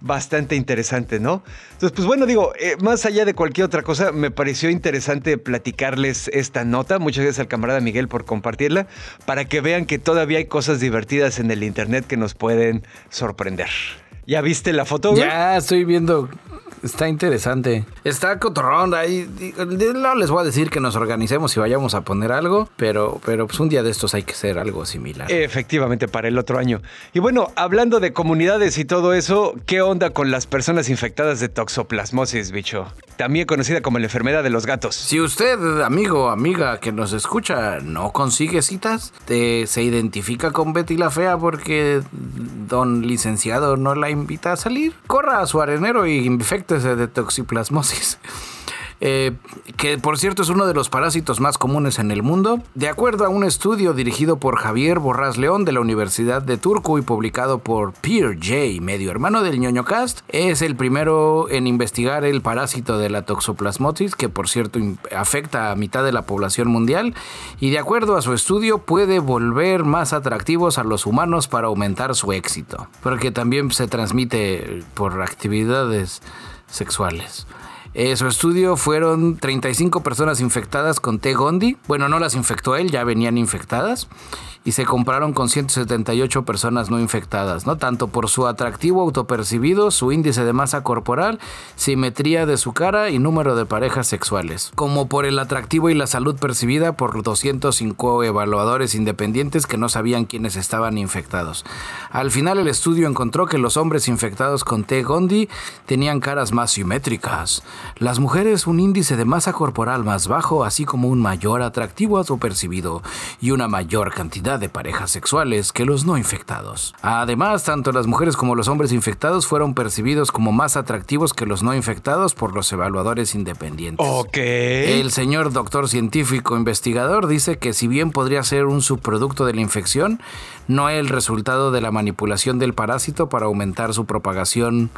bastante interesante, ¿no? Entonces, pues bueno, digo, eh, más allá de cualquier otra cosa, me pareció interesante platicarles esta nota. Muchas gracias al camarada Miguel por compartirla, para que vean que todavía hay cosas divertidas en el internet que nos pueden sorprender. ¿Ya viste la foto, güey? Ya estoy viendo... Está interesante. Está cotorrón. Ahí no les voy a decir que nos organicemos y vayamos a poner algo, pero, pero pues un día de estos hay que hacer algo similar. Efectivamente, para el otro año. Y bueno, hablando de comunidades y todo eso, ¿qué onda con las personas infectadas de toxoplasmosis, bicho? También conocida como la enfermedad de los gatos. Si usted, amigo o amiga que nos escucha, no consigue citas, te, se identifica con Betty la Fea porque don licenciado no la invita a salir, corra a su arenero y infecte de toxoplasmosis, eh, que por cierto es uno de los parásitos más comunes en el mundo. De acuerdo a un estudio dirigido por Javier Borrás León de la Universidad de Turku y publicado por Peer J, medio hermano del Ñoño Cast, es el primero en investigar el parásito de la toxoplasmosis, que por cierto afecta a mitad de la población mundial, y de acuerdo a su estudio puede volver más atractivos a los humanos para aumentar su éxito, porque también se transmite por actividades sexuales. Eh, su estudio fueron treinta y cinco personas infectadas con T. Gondi. Bueno, no las infectó él, ya venían infectadas. Y se compararon con ciento setenta y ocho personas no infectadas, ¿no? Tanto por su atractivo autopercibido, su índice de masa corporal, simetría de su cara y número de parejas sexuales, como por el atractivo y la salud percibida por doscientos cinco evaluadores independientes que no sabían quiénes estaban infectados. Al final, el estudio encontró que los hombres infectados con T. Gondi tenían caras más simétricas, las mujeres un índice de masa corporal más bajo, así como un mayor atractivo autopercibido y una mayor cantidad de parejas sexuales que los no infectados. Además, tanto las mujeres como los hombres infectados fueron percibidos como más atractivos que los no infectados por los evaluadores independientes. Ok. El señor doctor científico investigador dice que si bien podría ser un subproducto de la infección, no es el resultado de la manipulación del parásito para aumentar su propagación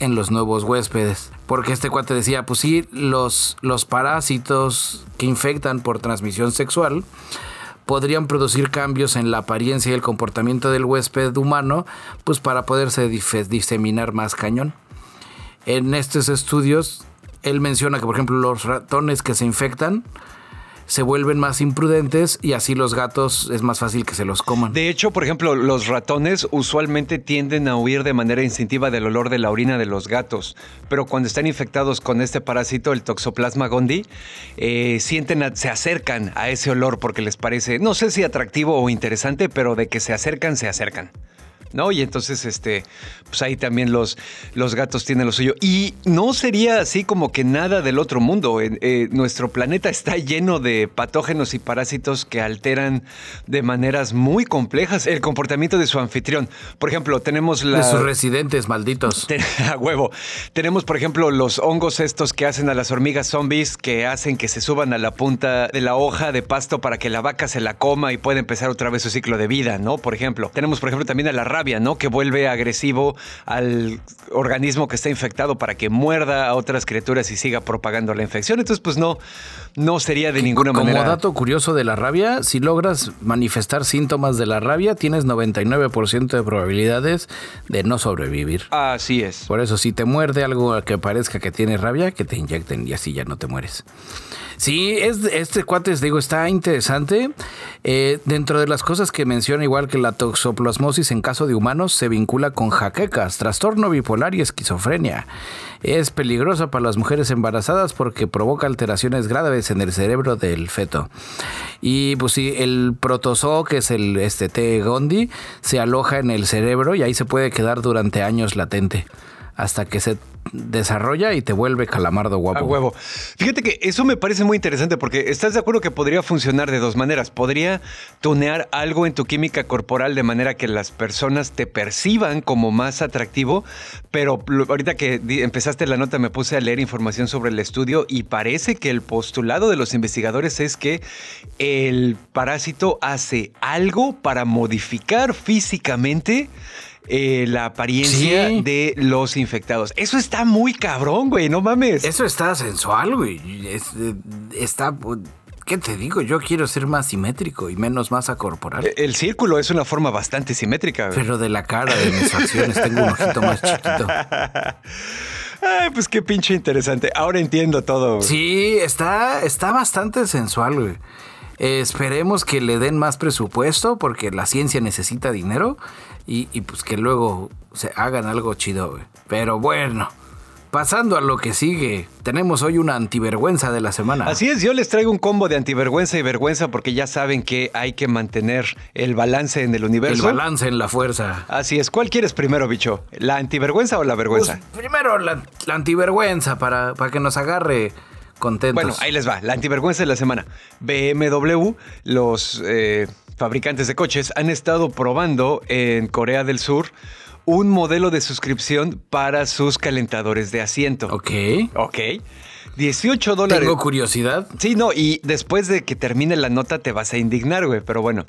en los nuevos huéspedes. Porque este cuate decía, pues sí, los, los parásitos que infectan por transmisión sexual podrían producir cambios en la apariencia y el comportamiento del huésped humano, pues para poderse dif- diseminar más cañón. En estos estudios, él menciona que, por ejemplo, los ratones que se infectan se vuelven más imprudentes y así los gatos es más fácil que se los coman. De hecho, por ejemplo, los ratones usualmente tienden a huir de manera instintiva del olor de la orina de los gatos, pero cuando están infectados con este parásito, el Toxoplasma gondii, eh, sienten a, se acercan a ese olor porque les parece, no sé si atractivo o interesante, pero de que se acercan, se acercan. ¿No? Y entonces, este, pues ahí también los, los gatos tienen lo suyo. Y no sería así como que nada del otro mundo. Eh, eh, nuestro planeta está lleno de patógenos y parásitos que alteran de maneras muy complejas el comportamiento de su anfitrión. Por ejemplo, tenemos la... De sus residentes, malditos. Ten, a huevo. Tenemos, por ejemplo, los hongos estos que hacen a las hormigas zombies, que hacen que se suban a la punta de la hoja de pasto para que la vaca se la coma y pueda empezar otra vez su ciclo de vida, ¿no? Por ejemplo. Tenemos, por ejemplo, también a la rabia, ¿no? Que vuelve agresivo al organismo que está infectado para que muerda a otras criaturas y siga propagando la infección. Entonces, pues no, no sería de ninguna Como manera. Como dato curioso de la rabia, si logras manifestar síntomas de la rabia, tienes noventa y nueve por ciento de probabilidades de no sobrevivir. Así es. Por eso, si te muerde algo que parezca que tienes rabia, que te inyecten y así ya no te mueres. Sí, es, este cuate, les digo, está interesante. Eh, dentro de las cosas que menciona, igual que la toxoplasmosis en caso de humanos, se vincula con jaquecas, trastorno bipolar y esquizofrenia. Es peligrosa para las mujeres embarazadas porque provoca alteraciones graves en el cerebro del feto. Y pues sí, el protozoo, que es el este T. gondii, se aloja en el cerebro y ahí se puede quedar durante años latente, hasta que se desarrolla y te vuelve calamardo guapo. A huevo. Fíjate que eso me parece muy interesante porque estás de acuerdo que podría funcionar de dos maneras. Podría tunear algo en tu química corporal de manera que las personas te perciban como más atractivo, pero ahorita que empezaste la nota me puse a leer información sobre el estudio y parece que el postulado de los investigadores es que el parásito hace algo para modificar físicamente Eh, la apariencia sí. de los infectados. Eso está muy cabrón, güey, no mames. Eso está sensual, güey. Es, está... ¿Qué te digo? Yo quiero ser más simétrico y menos masa corporal. El círculo es una forma bastante simétrica, güey. Pero de la cara, de mis facciones, tengo un ojito más chiquito. Ay, pues qué pinche interesante. Ahora entiendo todo, güey. Sí, está, está bastante sensual, güey. Eh, esperemos que le den más presupuesto porque la ciencia necesita dinero y, y pues que luego se hagan algo chido, güey. Pero bueno, pasando a lo que sigue, tenemos hoy una antivergüenza de la semana. Así es, yo les traigo un combo de antivergüenza y vergüenza porque ya saben que hay que mantener el balance en el universo. El balance en la fuerza. Así es, ¿cuál quieres primero, bicho? ¿La antivergüenza o la vergüenza? Pues primero la, la antivergüenza para, para que nos agarre... contentos. Bueno, ahí les va. La antivergüenza de la semana. B M W, los eh, fabricantes de coches, han estado probando en Corea del Sur un modelo de suscripción para sus calentadores de asiento. Ok. Ok. dieciocho dólares. Tengo curiosidad. Sí, no, y después de que termine la nota te vas a indignar, güey, pero bueno.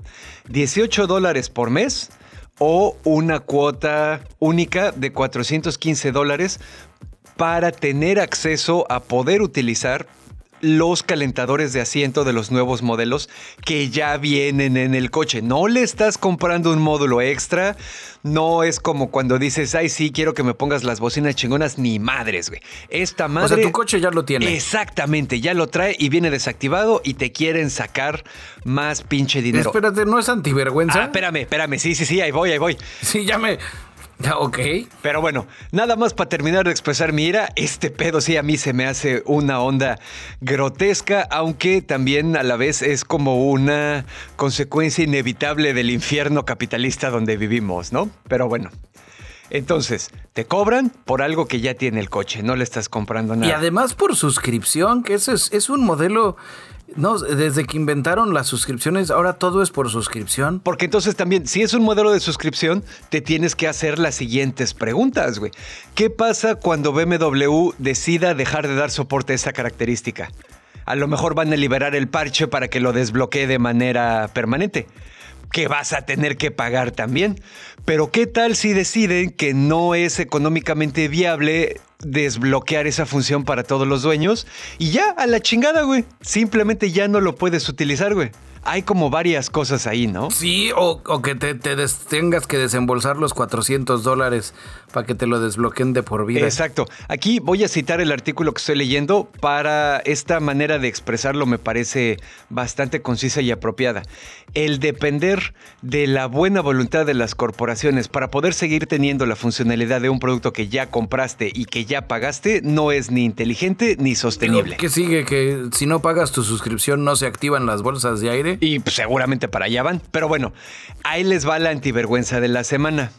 dieciocho dólares por mes o una cuota única de cuatrocientos quince dólares para tener acceso a poder utilizar los calentadores de asiento de los nuevos modelos que ya vienen en el coche. No le estás comprando un módulo extra. No es como cuando dices, ay, sí, quiero que me pongas las bocinas chingonas. Ni madres, güey. Esta madre... O sea, tu coche ya lo tiene. Exactamente, ya lo trae y viene desactivado y te quieren sacar más pinche dinero. Espérate, ¿no es antivergüenza? Ah, espérame, espérame. Sí, sí, sí, ahí voy, ahí voy. Sí, ya me... Ok. Pero bueno, nada más para terminar de expresar mi ira, este pedo sí a mí se me hace una onda grotesca, aunque también a la vez es como una consecuencia inevitable del infierno capitalista donde vivimos, ¿no? Pero bueno. Entonces, te cobran por algo que ya tiene el coche, no le estás comprando nada. Y además por suscripción, que eso es, es un modelo... No, desde que inventaron las suscripciones, ahora todo es por suscripción. Porque entonces también, si es un modelo de suscripción, te tienes que hacer las siguientes preguntas, güey. ¿Qué pasa cuando B M W decida dejar de dar soporte a esa característica? A lo mejor van a liberar el parche para que lo desbloquee de manera permanente, que vas a tener que pagar también. Pero ¿qué tal si deciden que no es económicamente viable desbloquear esa función para todos los dueños? Y ya, a la chingada, güey. Simplemente ya no lo puedes utilizar, güey. hay como varias cosas ahí, ¿no? Sí, o, o que te, te des, tengas que desembolsar los cuatrocientos dólares para que te lo desbloqueen de por vida. Exacto. Aquí voy a citar el artículo que estoy leyendo para esta manera de expresarlo, me parece bastante concisa y apropiada. El depender de la buena voluntad de las corporaciones para poder seguir teniendo la funcionalidad de un producto que ya compraste y que ya pagaste no es ni inteligente ni sostenible. ¿Qué sigue? Que si no pagas tu suscripción no se activan las bolsas de aire. Y pues, seguramente para allá van. Pero bueno, ahí les va la antivergüenza de la semana.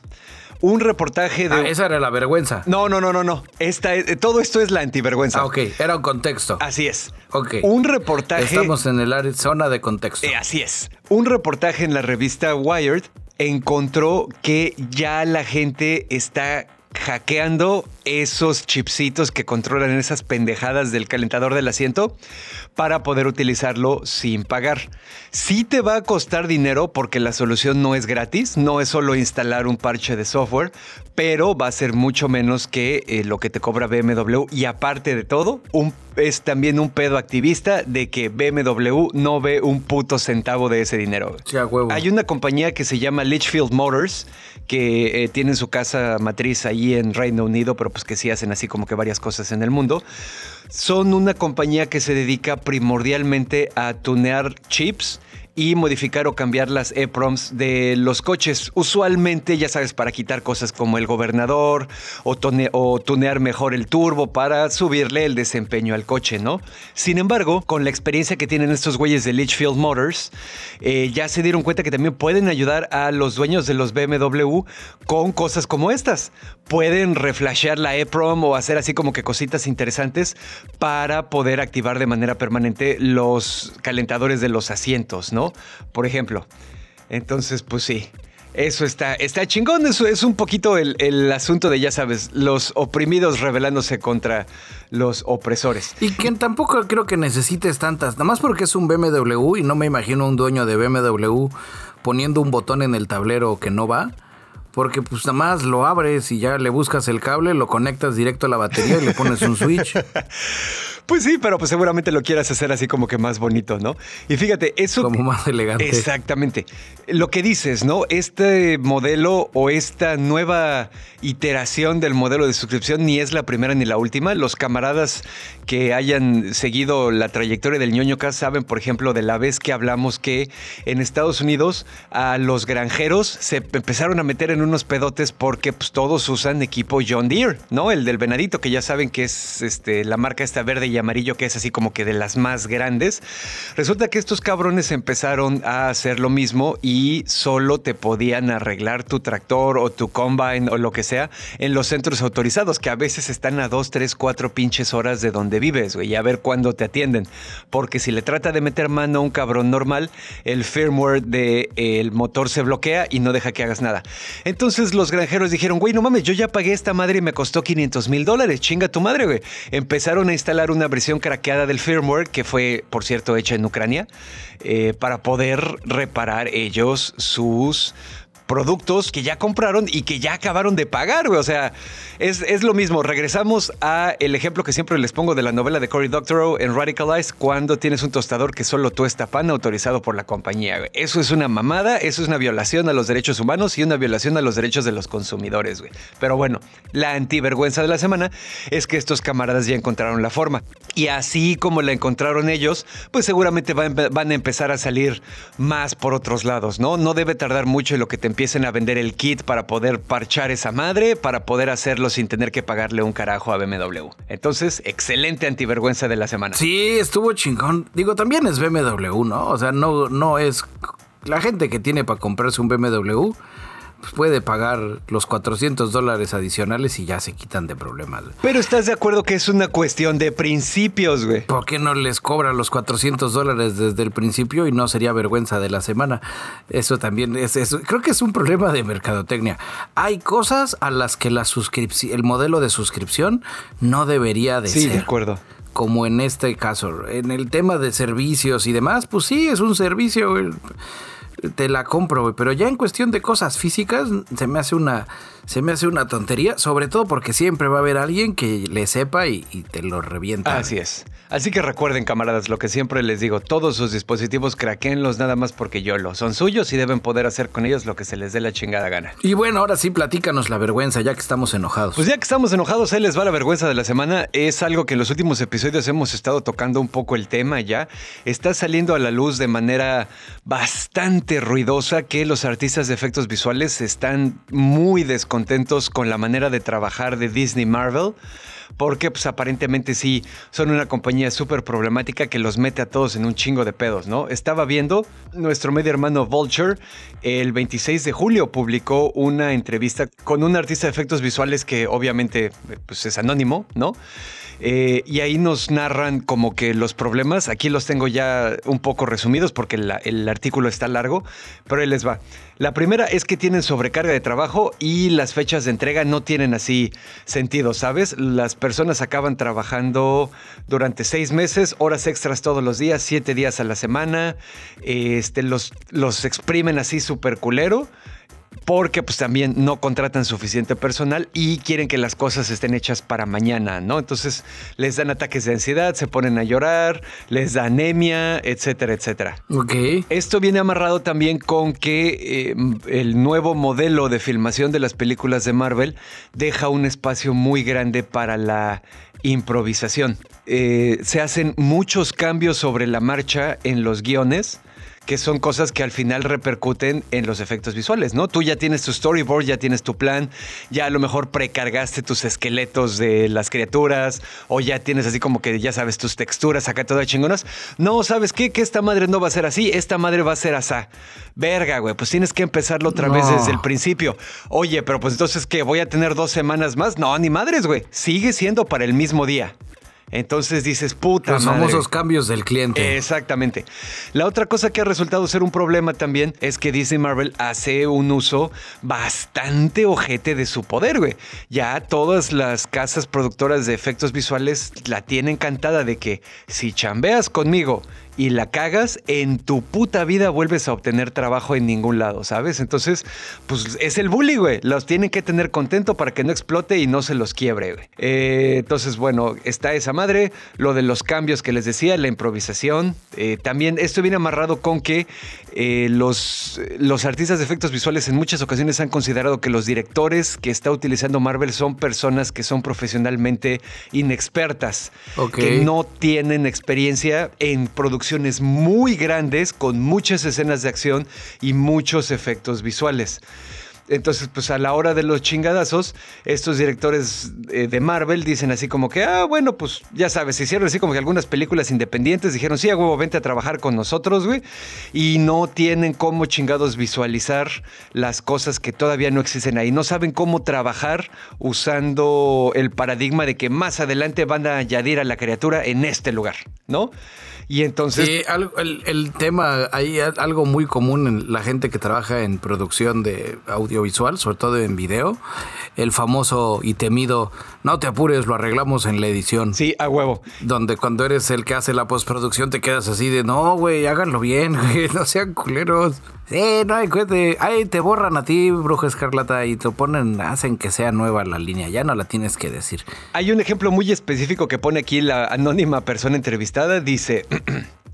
Un reportaje de... Ah, esa era la vergüenza. No, no, no, no, no. Esta es... Todo esto es la antivergüenza. Ah, ok. Era un contexto. Así es. Ok. Un reportaje... Estamos en el zona de contexto. Eh, así es. Un reportaje en la revista Wired encontró que ya la gente está hackeando esos chipsitos que controlan esas pendejadas del calentador del asiento para poder utilizarlo sin pagar. Sí te va a costar dinero porque la solución no es gratis, no es solo instalar un parche de software, pero va a ser mucho menos que eh, lo que te cobra B M W. Y aparte de todo, un, es también un pedo activista de que B M W no ve un puto centavo de ese dinero. Sí, a huevo. Hay una compañía que se llama Lichfield Motors que eh, tiene su casa matriz ahí y en Reino Unido, pero pues que sí hacen así como que varias cosas en el mundo. Son una compañía que se dedica primordialmente a tunear chips y modificar o cambiar las E PROMs de los coches. Usualmente, ya sabes, para quitar cosas como el gobernador o, tone- o tunear mejor el turbo para subirle el desempeño al coche, ¿no? Sin embargo, con la experiencia que tienen estos güeyes de Lichfield Motors, eh, ya se dieron cuenta que también pueden ayudar a los dueños de los B M W con cosas como estas. Pueden reflashear la E PROM o hacer así como que cositas interesantes para poder activar de manera permanente los calentadores de los asientos, ¿no? Por ejemplo. Entonces, pues sí, eso está, está chingón. Eso es un poquito el, el asunto de, ya sabes, los oprimidos rebelándose contra los opresores. Y que tampoco creo que necesites tantas, nada más porque es un B M W y no me imagino un dueño de B M W poniendo un botón en el tablero que no va. Porque pues nada más lo abres y ya le buscas el cable, lo conectas directo a la batería y le pones un switch. Pues sí, pero pues seguramente lo quieras hacer así como que más bonito, ¿no? Y fíjate, eso... Como más elegante. Exactamente. Lo que dices, ¿no? Este modelo o esta nueva iteración del modelo de suscripción ni es la primera ni la última. Los camaradas que hayan seguido la trayectoria del Ñoño K saben, por ejemplo, de la vez que hablamos que en Estados Unidos a los granjeros se empezaron a meter en un unos pedotes porque pues, todos usan equipo John Deere, ¿no? El del venadito, que ya saben que es este, la marca esta verde y amarillo, que es así como que de las más grandes. Resulta que estos cabrones empezaron a hacer lo mismo y solo te podían arreglar tu tractor o tu combine o lo que sea en los centros autorizados, que a veces están a dos, tres, cuatro pinches horas de donde vives, güey, y a ver cuándo te atienden. Porque si le trata de meter mano a un cabrón normal, el firmware del motor se bloquea y no deja que hagas nada. Entonces, Entonces los granjeros dijeron, güey, no mames, yo ya pagué esta madre y me costó quinientos mil dólares, chinga tu madre, güey. Empezaron a instalar una versión craqueada del firmware, que fue, por cierto, hecha en Ucrania, eh, para poder reparar ellos sus productos que ya compraron y que ya acabaron de pagar, güey. O sea, es, es lo mismo. Regresamos a el ejemplo que siempre les pongo de la novela de Cory Doctorow en Radical Eyes, cuando tienes un tostador que solo tuesta pan autorizado por la compañía, güey. Eso es una mamada, eso es una violación a los derechos humanos y una violación a los derechos de los consumidores, güey. Pero bueno, la antivergüenza de la semana es que estos camaradas ya encontraron la forma. Y así como la encontraron ellos, pues seguramente van, van a empezar a salir más por otros lados, ¿no? No debe tardar mucho en lo que te empiecen a vender el kit para poder parchar esa madre, para poder hacerlo sin tener que pagarle un carajo a B M W. Entonces, excelente antivergüenza de la semana. Sí, estuvo chingón. Digo, también es B M W, ¿no? O sea, no, no es... La gente que tiene para comprarse un B M W pues puede pagar los cuatrocientos dólares adicionales y ya se quitan de problemas. Pero ¿estás de acuerdo que es una cuestión de principios, güey? ¿Por qué no les cobra los cuatrocientos dólares desde el principio y no sería vergüenza de la semana? Eso también es eso. Creo que es un problema de mercadotecnia. Hay cosas a las que la suscripci- el modelo de suscripción no debería de sí, ser. Sí, de acuerdo. Como en este caso. En el tema de servicios y demás, pues sí, es un servicio, güey. Te la compro, güey, pero ya en cuestión de cosas físicas se me hace una se me hace una tontería, sobre todo porque siempre va a haber alguien que le sepa y, y te lo revienta. Así es. Así que recuerden, camaradas, lo que siempre les digo, todos sus dispositivos craquéenlos nada más porque yo lo son suyos y deben poder hacer con ellos lo que se les dé la chingada gana. Y bueno, ahora sí, platícanos la vergüenza, ya que estamos enojados. Pues ya que estamos enojados, ahí les va la vergüenza de la semana. Es algo que en los últimos episodios hemos estado tocando un poco el tema ya. Está saliendo a la luz de manera bastante ruidosa que los artistas de efectos visuales están muy descontentos con la manera de trabajar de Disney Marvel, porque pues aparentemente sí son una compañía súper problemática que los mete a todos en un chingo de pedos, ¿no? Estaba viendo, nuestro medio hermano Vulture el veintiséis de julio publicó una entrevista con un artista de efectos visuales que obviamente pues, es anónimo, ¿no? Eh, y ahí nos narran como que los problemas, aquí los tengo ya un poco resumidos porque la, el artículo está largo, pero ahí les va. La primera es que tienen sobrecarga de trabajo y las fechas de entrega no tienen así sentido, ¿sabes? Las personas acaban trabajando durante seis meses, horas extras todos los días, siete días a la semana, este, los, los exprimen así súper culero, porque pues también no contratan suficiente personal y quieren que las cosas estén hechas para mañana, ¿no? Entonces les dan ataques de ansiedad, se ponen a llorar, les da anemia, etcétera, etcétera. Ok. Esto viene amarrado también con que eh, el nuevo modelo de filmación de las películas de Marvel deja un espacio muy grande para la improvisación. Eh, se hacen muchos cambios sobre la marcha en los guiones, que son cosas que al final repercuten en los efectos visuales, ¿no? Tú ya tienes tu storyboard, ya tienes tu plan, ya a lo mejor precargaste tus esqueletos de las criaturas o ya tienes así como que ya sabes tus texturas acá todas chingonas. No, ¿sabes qué? Que esta madre no va a ser así, esta madre va a ser asá. Verga, güey, pues tienes que empezarlo otra no. vez desde el principio. Oye, pero pues entonces, ¿qué? ¿Voy a tener dos semanas más? No, ni madres, güey. Sigue siendo para el mismo día. Entonces dices, puta madre. Los famosos cambios del cliente. Exactamente. La otra cosa que ha resultado ser un problema también es que Disney Marvel hace un uso bastante ojete de su poder, güey. Ya todas las casas productoras de efectos visuales la tienen cantada de que si chambeas conmigo y la cagas, en tu puta vida vuelves a obtener trabajo en ningún lado, ¿sabes? Entonces, pues es el bully, güey. Los tienen que tener contento para que no explote y no se los quiebre, güey. Eh, entonces, bueno, está esa madre. Lo de los cambios que les decía, la improvisación. Eh, también esto viene amarrado con que eh, los, los artistas de efectos visuales en muchas ocasiones han considerado que los directores que está utilizando Marvel son personas que son profesionalmente inexpertas, okay, que no tienen experiencia en producción muy grandes con muchas escenas de acción y muchos efectos visuales. Entonces, pues a la hora de los chingadazos, estos directores eh, de Marvel dicen así como que, ah, bueno, pues ya sabes, hicieron así como que algunas películas independientes, dijeron, sí, a huevo, vente a trabajar con nosotros, güey, y no tienen cómo chingados visualizar las cosas que todavía no existen ahí. No saben cómo trabajar usando el paradigma de que más adelante van a añadir a la criatura en este lugar, ¿no? Y entonces... Sí, algo, el, el tema, hay algo muy común en la gente que trabaja en producción de audio visual, sobre todo en video, el famoso y temido no te apures, lo arreglamos en la edición. Sí, a huevo. Donde cuando eres el que hace la postproducción te quedas así de no, güey, háganlo bien, güey, no sean culeros. Sí, no hay cuete. Ay, te borran a ti, bruja escarlata, y te ponen, hacen que sea nueva la línea. Ya no la tienes que decir. Hay un ejemplo muy específico que pone aquí la anónima persona entrevistada. Dice...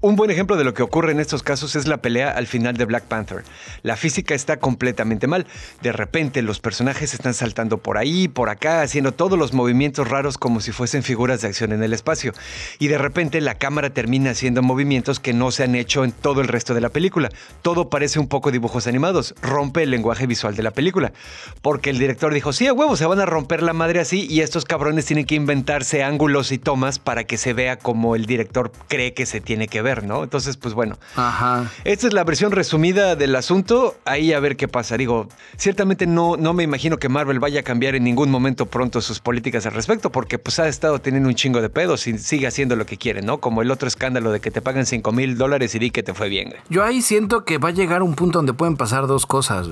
Un buen ejemplo de lo que ocurre en estos casos es la pelea al final de Black Panther. La física está completamente mal. De repente los personajes están saltando por ahí, por acá, haciendo todos los movimientos raros como si fuesen figuras de acción en el espacio. Y de repente la cámara termina haciendo movimientos que no se han hecho en todo el resto de la película. Todo parece un poco dibujos animados. Rompe el lenguaje visual de la película. Porque el director dijo, sí, a huevo, se van a romper la madre así y estos cabrones tienen que inventarse ángulos y tomas para que se vea como el director cree que se tiene que ver, ¿no? Entonces, pues bueno. Ajá. Esta es la versión resumida del asunto. Ahí a ver qué pasa. Digo, ciertamente no, no me imagino que Marvel vaya a cambiar en ningún momento pronto sus políticas al respecto, porque pues ha estado teniendo un chingo de pedos y sigue haciendo lo que quiere, ¿no? Como el otro escándalo de que te pagan cinco mil dólares y di que te fue bien. Yo ahí siento que va a llegar un punto donde pueden pasar dos cosas.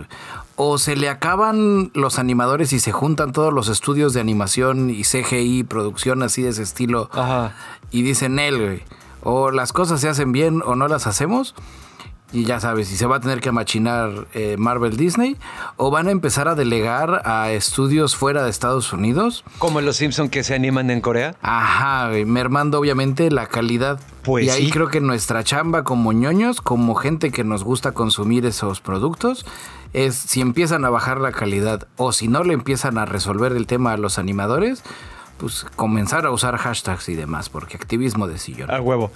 O se le acaban los animadores y se juntan todos los estudios de animación y C G I, producción así de ese estilo. Ajá. Y dicen él, güey, o las cosas se hacen bien o no las hacemos. Y ya sabes, si se va a tener que machinar eh, Marvel Disney, o van a empezar a delegar a estudios fuera de Estados Unidos. Como los Simpson que se animan en Corea. Ajá, mermando obviamente la calidad. Pues y ahí sí. Creo que nuestra chamba como ñoños, como gente que nos gusta consumir esos productos, es si empiezan a bajar la calidad o si no le empiezan a resolver el tema a los animadores, pues comenzar a usar hashtags y demás, porque activismo de sillón. A huevo.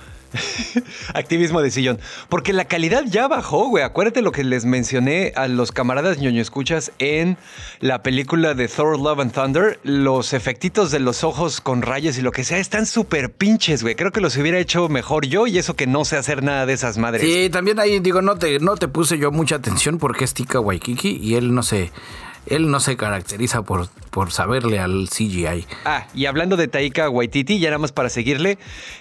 Activismo de sillón. Porque la calidad ya bajó, güey. Acuérdate lo que les mencioné a los camaradas ñoño escuchas en la película de Thor, Love and Thunder. Los efectitos de los ojos con rayos y lo que sea están súper pinches, güey. Creo que los hubiera hecho mejor yo, y eso que no sé hacer nada de esas madres. Sí, también ahí digo, no te, no te puse yo mucha atención porque es Taika Waititi y él no sé... Él no se caracteriza por, por saberle al C G I. Ah, y hablando de Taika Waititi, ya nada más para seguirle,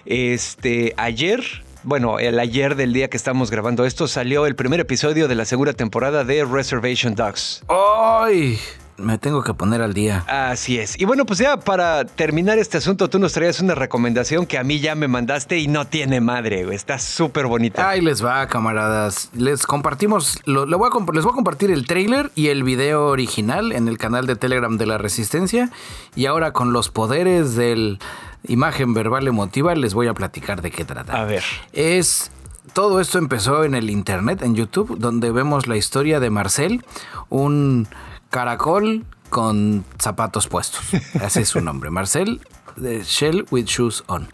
este, ayer, bueno, el ayer del día que estamos grabando esto, salió el primer episodio de la segunda temporada de Reservation Dogs. ¡Ay! Me tengo que poner al día. Así es. Y bueno, pues ya para terminar este asunto, tú nos traías una recomendación que a mí ya me mandaste y no tiene madre, güey. Está súper bonita. Ahí les va, camaradas. Les compartimos, lo, lo voy a, les voy a compartir el tráiler y el video original en el canal de Telegram de La Resistencia. Y ahora con los poderes del imagen verbal emotiva les voy a platicar de qué trata. A ver. Es... Todo esto empezó en el internet, en YouTube, donde vemos la historia de Marcel, un... caracol con zapatos puestos. Ese es su nombre. Marcel, the Shell with Shoes On.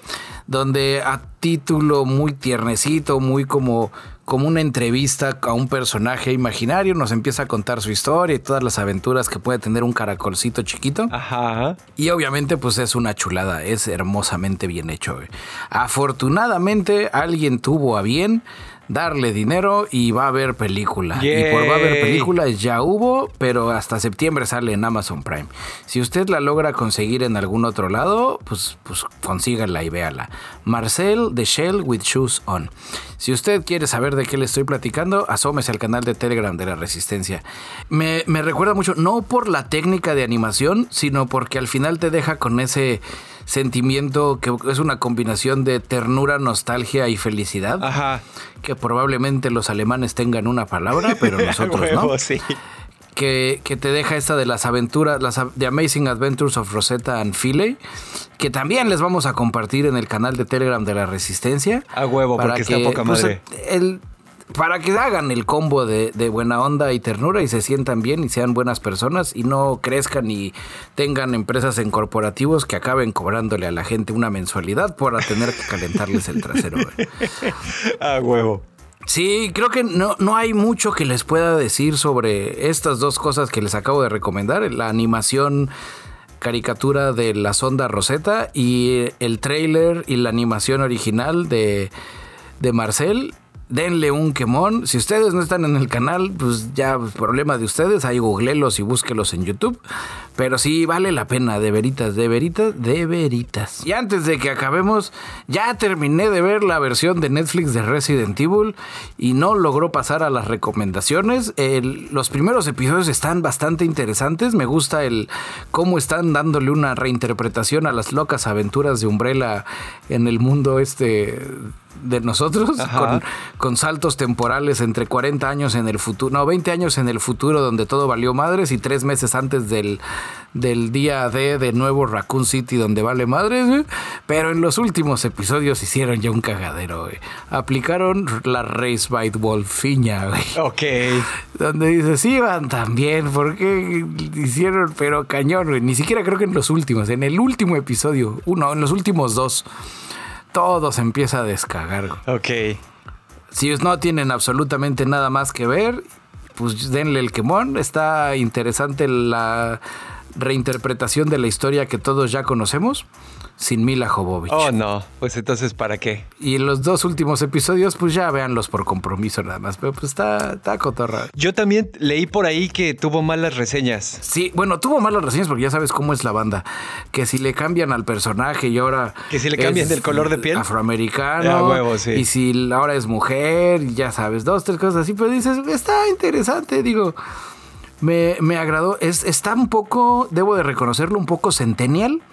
Donde a título muy tiernecito, muy como, como una entrevista a un personaje imaginario, nos empieza a contar su historia y todas las aventuras que puede tener un caracolcito chiquito. Ajá. Y obviamente pues es una chulada, es hermosamente bien hecho. Afortunadamente alguien tuvo a bien darle dinero y va a haber película. Yay. Y por va a haber película ya hubo, pero hasta septiembre sale en Amazon Prime. Si usted la logra conseguir en algún otro lado, pues, pues consígala y véala. Marcel, The Shell with Shoes On. Si usted quiere saber de qué le estoy platicando, asómese al canal de Telegram de La Resistencia. Me, me recuerda mucho, no por la técnica de animación, sino porque al final te deja con ese... sentimiento que es una combinación de ternura, nostalgia y felicidad. Ajá. Que probablemente los alemanes tengan una palabra, pero nosotros huevo, no. Sí. Que, que te deja esta de las aventuras, las The Amazing Adventures of Rosetta and Philae, que también les vamos a compartir en el canal de Telegram de La Resistencia. A huevo, para porque que, está poca madre. Pues, el, para que hagan el combo de, de buena onda y ternura y se sientan bien y sean buenas personas y no crezcan y tengan empresas en corporativos que acaben cobrándole a la gente una mensualidad por tener que calentarles el trasero. A huevo. Sí, creo que no, no hay mucho que les pueda decir sobre estas dos cosas que les acabo de recomendar. La animación... caricatura de la sonda Rosetta y el tráiler y la animación original de, de Marcel... Denle un quemón. Si ustedes no están en el canal, pues ya pues, problema de ustedes. Ahí googlelos y búsquelos en YouTube. Pero sí vale la pena, de veritas, de veritas, de veritas. Y antes de que acabemos, ya terminé de ver la versión de Netflix de Resident Evil y no logró pasar a las recomendaciones. El, los primeros episodios están bastante interesantes. Me gusta el cómo están dándole una reinterpretación a las locas aventuras de Umbrella en el mundo este... de nosotros, con, con saltos temporales entre cuarenta años en el futuro, no, veinte años en el futuro donde todo valió madres y tres meses antes del, del día D de nuevo Raccoon City donde vale madres, ¿eh? Pero en los últimos episodios hicieron ya un cagadero, ¿eh? Aplicaron la Race by Wolfiña, ¿eh? Okay. Donde dices, sí, van también, porque hicieron, pero cañón, ¿eh? Ni siquiera creo que en los últimos, en el último episodio, uno, en los últimos dos, todo se empieza a descargar. Ok. Si no tienen absolutamente nada más que ver, pues denle el quemón. Está interesante la reinterpretación de la historia que todos ya conocemos, sin Mila Jovovich. Oh, no. Pues entonces, ¿para qué? Y los dos últimos episodios, pues ya véanlos por compromiso nada más. Pero pues está, está cotorra. Yo también leí por ahí que tuvo malas reseñas. Sí, bueno, tuvo malas reseñas porque ya sabes cómo es la banda. Que si le cambian al personaje y ahora... Que si le cambian del color de piel. Afroamericano. Ah, huevo, sí. Y si ahora es mujer, ya sabes, dos, tres cosas así. Pero dices, está interesante, digo... Me, me agradó. Es, está un poco, debo de reconocerlo, un poco centennial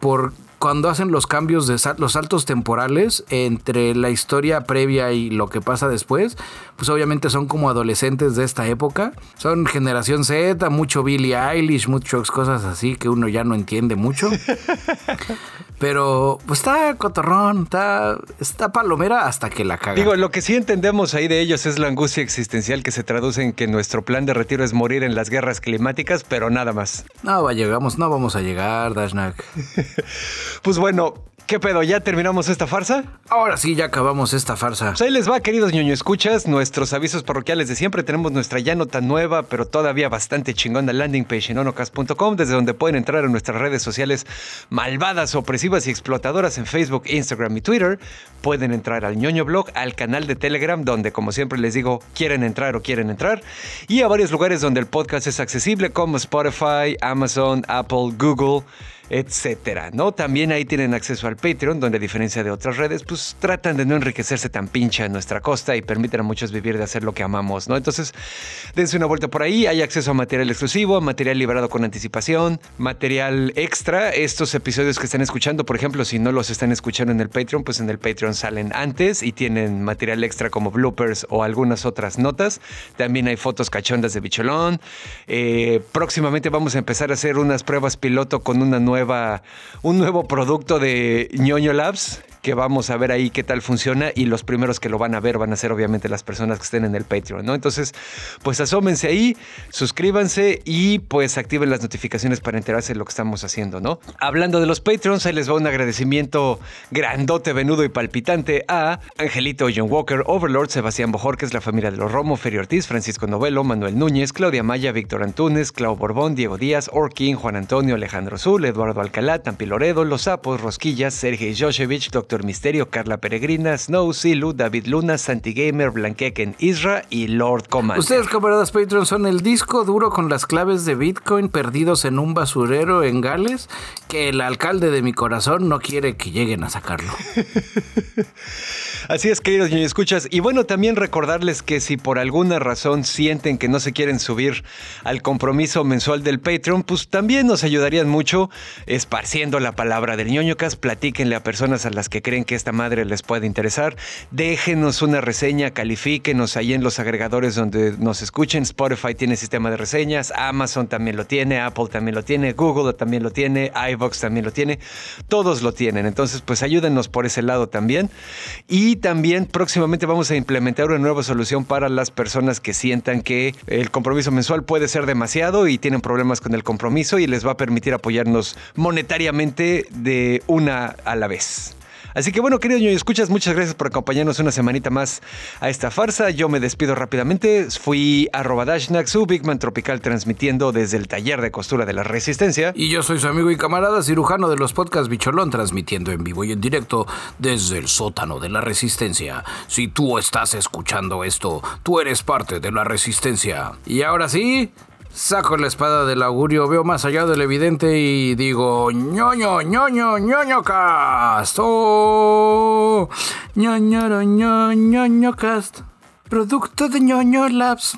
por cuando hacen los cambios de sal, los saltos temporales entre la historia previa y lo que pasa después, pues obviamente son como adolescentes de esta época, son generación Z, mucho Billie Eilish, muchas cosas así que uno ya no entiende mucho. Pero pues está cotorrón, está, está palomera hasta que la cagan. Digo, lo que sí entendemos ahí de ellos es la angustia existencial que se traduce en que nuestro plan de retiro es morir en las guerras climáticas, pero nada más. No, llegamos, no vamos a llegar, Dashnak. Pues bueno, ¿qué pedo? ¿Ya terminamos esta farsa? Ahora sí, ya acabamos esta farsa. Pues ahí les va, queridos ñoño escuchas, nuestros avisos parroquiales de siempre. Tenemos nuestra ya no tan nueva, pero todavía bastante chingona landing page en onocast punto com, desde donde pueden entrar en nuestras redes sociales malvadas, opresivas y explotadoras en Facebook, Instagram y Twitter. Pueden entrar al ñoño blog, al canal de Telegram, donde como siempre les digo, quieren entrar o quieren entrar, y a varios lugares donde el podcast es accesible, como Spotify, Amazon, Apple, Google, etcétera, ¿no? También ahí tienen acceso al Patreon, donde a diferencia de otras redes, pues tratan de no enriquecerse tan pincha en nuestra costa y permiten a muchos vivir de hacer lo que amamos, ¿no? Entonces, dense una vuelta por ahí. Hay acceso a material exclusivo, material liberado con anticipación, material extra. Estos episodios que están escuchando, por ejemplo, si no los están escuchando en el Patreon, pues en el Patreon salen antes y tienen material extra como bloopers o algunas otras notas. También hay fotos cachondas de Bicholón. Eh, próximamente vamos a empezar a hacer unas pruebas piloto con una nueva un nuevo producto de Ñoño Labs, que vamos a ver ahí qué tal funciona, y los primeros que lo van a ver van a ser obviamente las personas que estén en el Patreon, ¿no? Entonces, pues asómense ahí, suscríbanse y pues activen las notificaciones para enterarse de lo que estamos haciendo, ¿no? Hablando de los Patreons, ahí les va un agradecimiento grandote, venudo y palpitante a Angelito, John Walker, Overlord, Sebastián Bojorquez, la familia de los Romo, Ferio Ortiz, Francisco Novelo, Manuel Núñez, Claudia Maya, Víctor Antúnez, Clau Borbón, Diego Díaz, Orkin, Juan Antonio, Alejandro Zul, Eduardo Alcalá, Tampi Loredo, Los Sapos, Rosquillas, Sergei Joshevich, Doctor Misterio, Carla Peregrina, Snow, Silu, David Luna, Santi Gamer, Blanqueken, Isra y Lord Command. Ustedes, camaradas Patreon, son el disco duro con las claves de Bitcoin perdidos en un basurero en Gales que el alcalde de mi corazón no quiere que lleguen a sacarlo. Así es, queridos ñoño escuchas. Y bueno, también recordarles que si por alguna razón sienten que no se quieren subir al compromiso mensual del Patreon, pues también nos ayudarían mucho esparciendo la palabra del ñoñocast. Platíquenle a personas a las que creen que esta madre les puede interesar. Déjenos una reseña, califíquenos ahí en los agregadores donde nos escuchen. Spotify tiene sistema de reseñas, Amazon también lo tiene, Apple también lo tiene, Google también lo tiene, iVoox también lo tiene, todos lo tienen. Entonces, pues ayúdenos por ese lado también. Y también próximamente vamos a implementar una nueva solución para las personas que sientan que el compromiso mensual puede ser demasiado y tienen problemas con el compromiso, y les va a permitir apoyarnos monetariamente de una a la vez. Así que bueno, queridos ñoño escuchas, muchas gracias por acompañarnos una semanita más a esta farsa. Yo me despido rápidamente. Fui arroba Dashnak, su Bigman Tropical, transmitiendo desde el taller de costura de La Resistencia. Y yo soy su amigo y camarada cirujano de los podcasts Bicholón, transmitiendo en vivo y en directo desde el sótano de La Resistencia. Si tú estás escuchando esto, tú eres parte de La Resistencia. Y ahora sí, saco la espada del augurio, veo más allá del evidente y digo: ñoño, ñoño, ñoño cast. ¡Oh! ñoño, ñoño, ñoño cast. Producto de Ñoño Labs.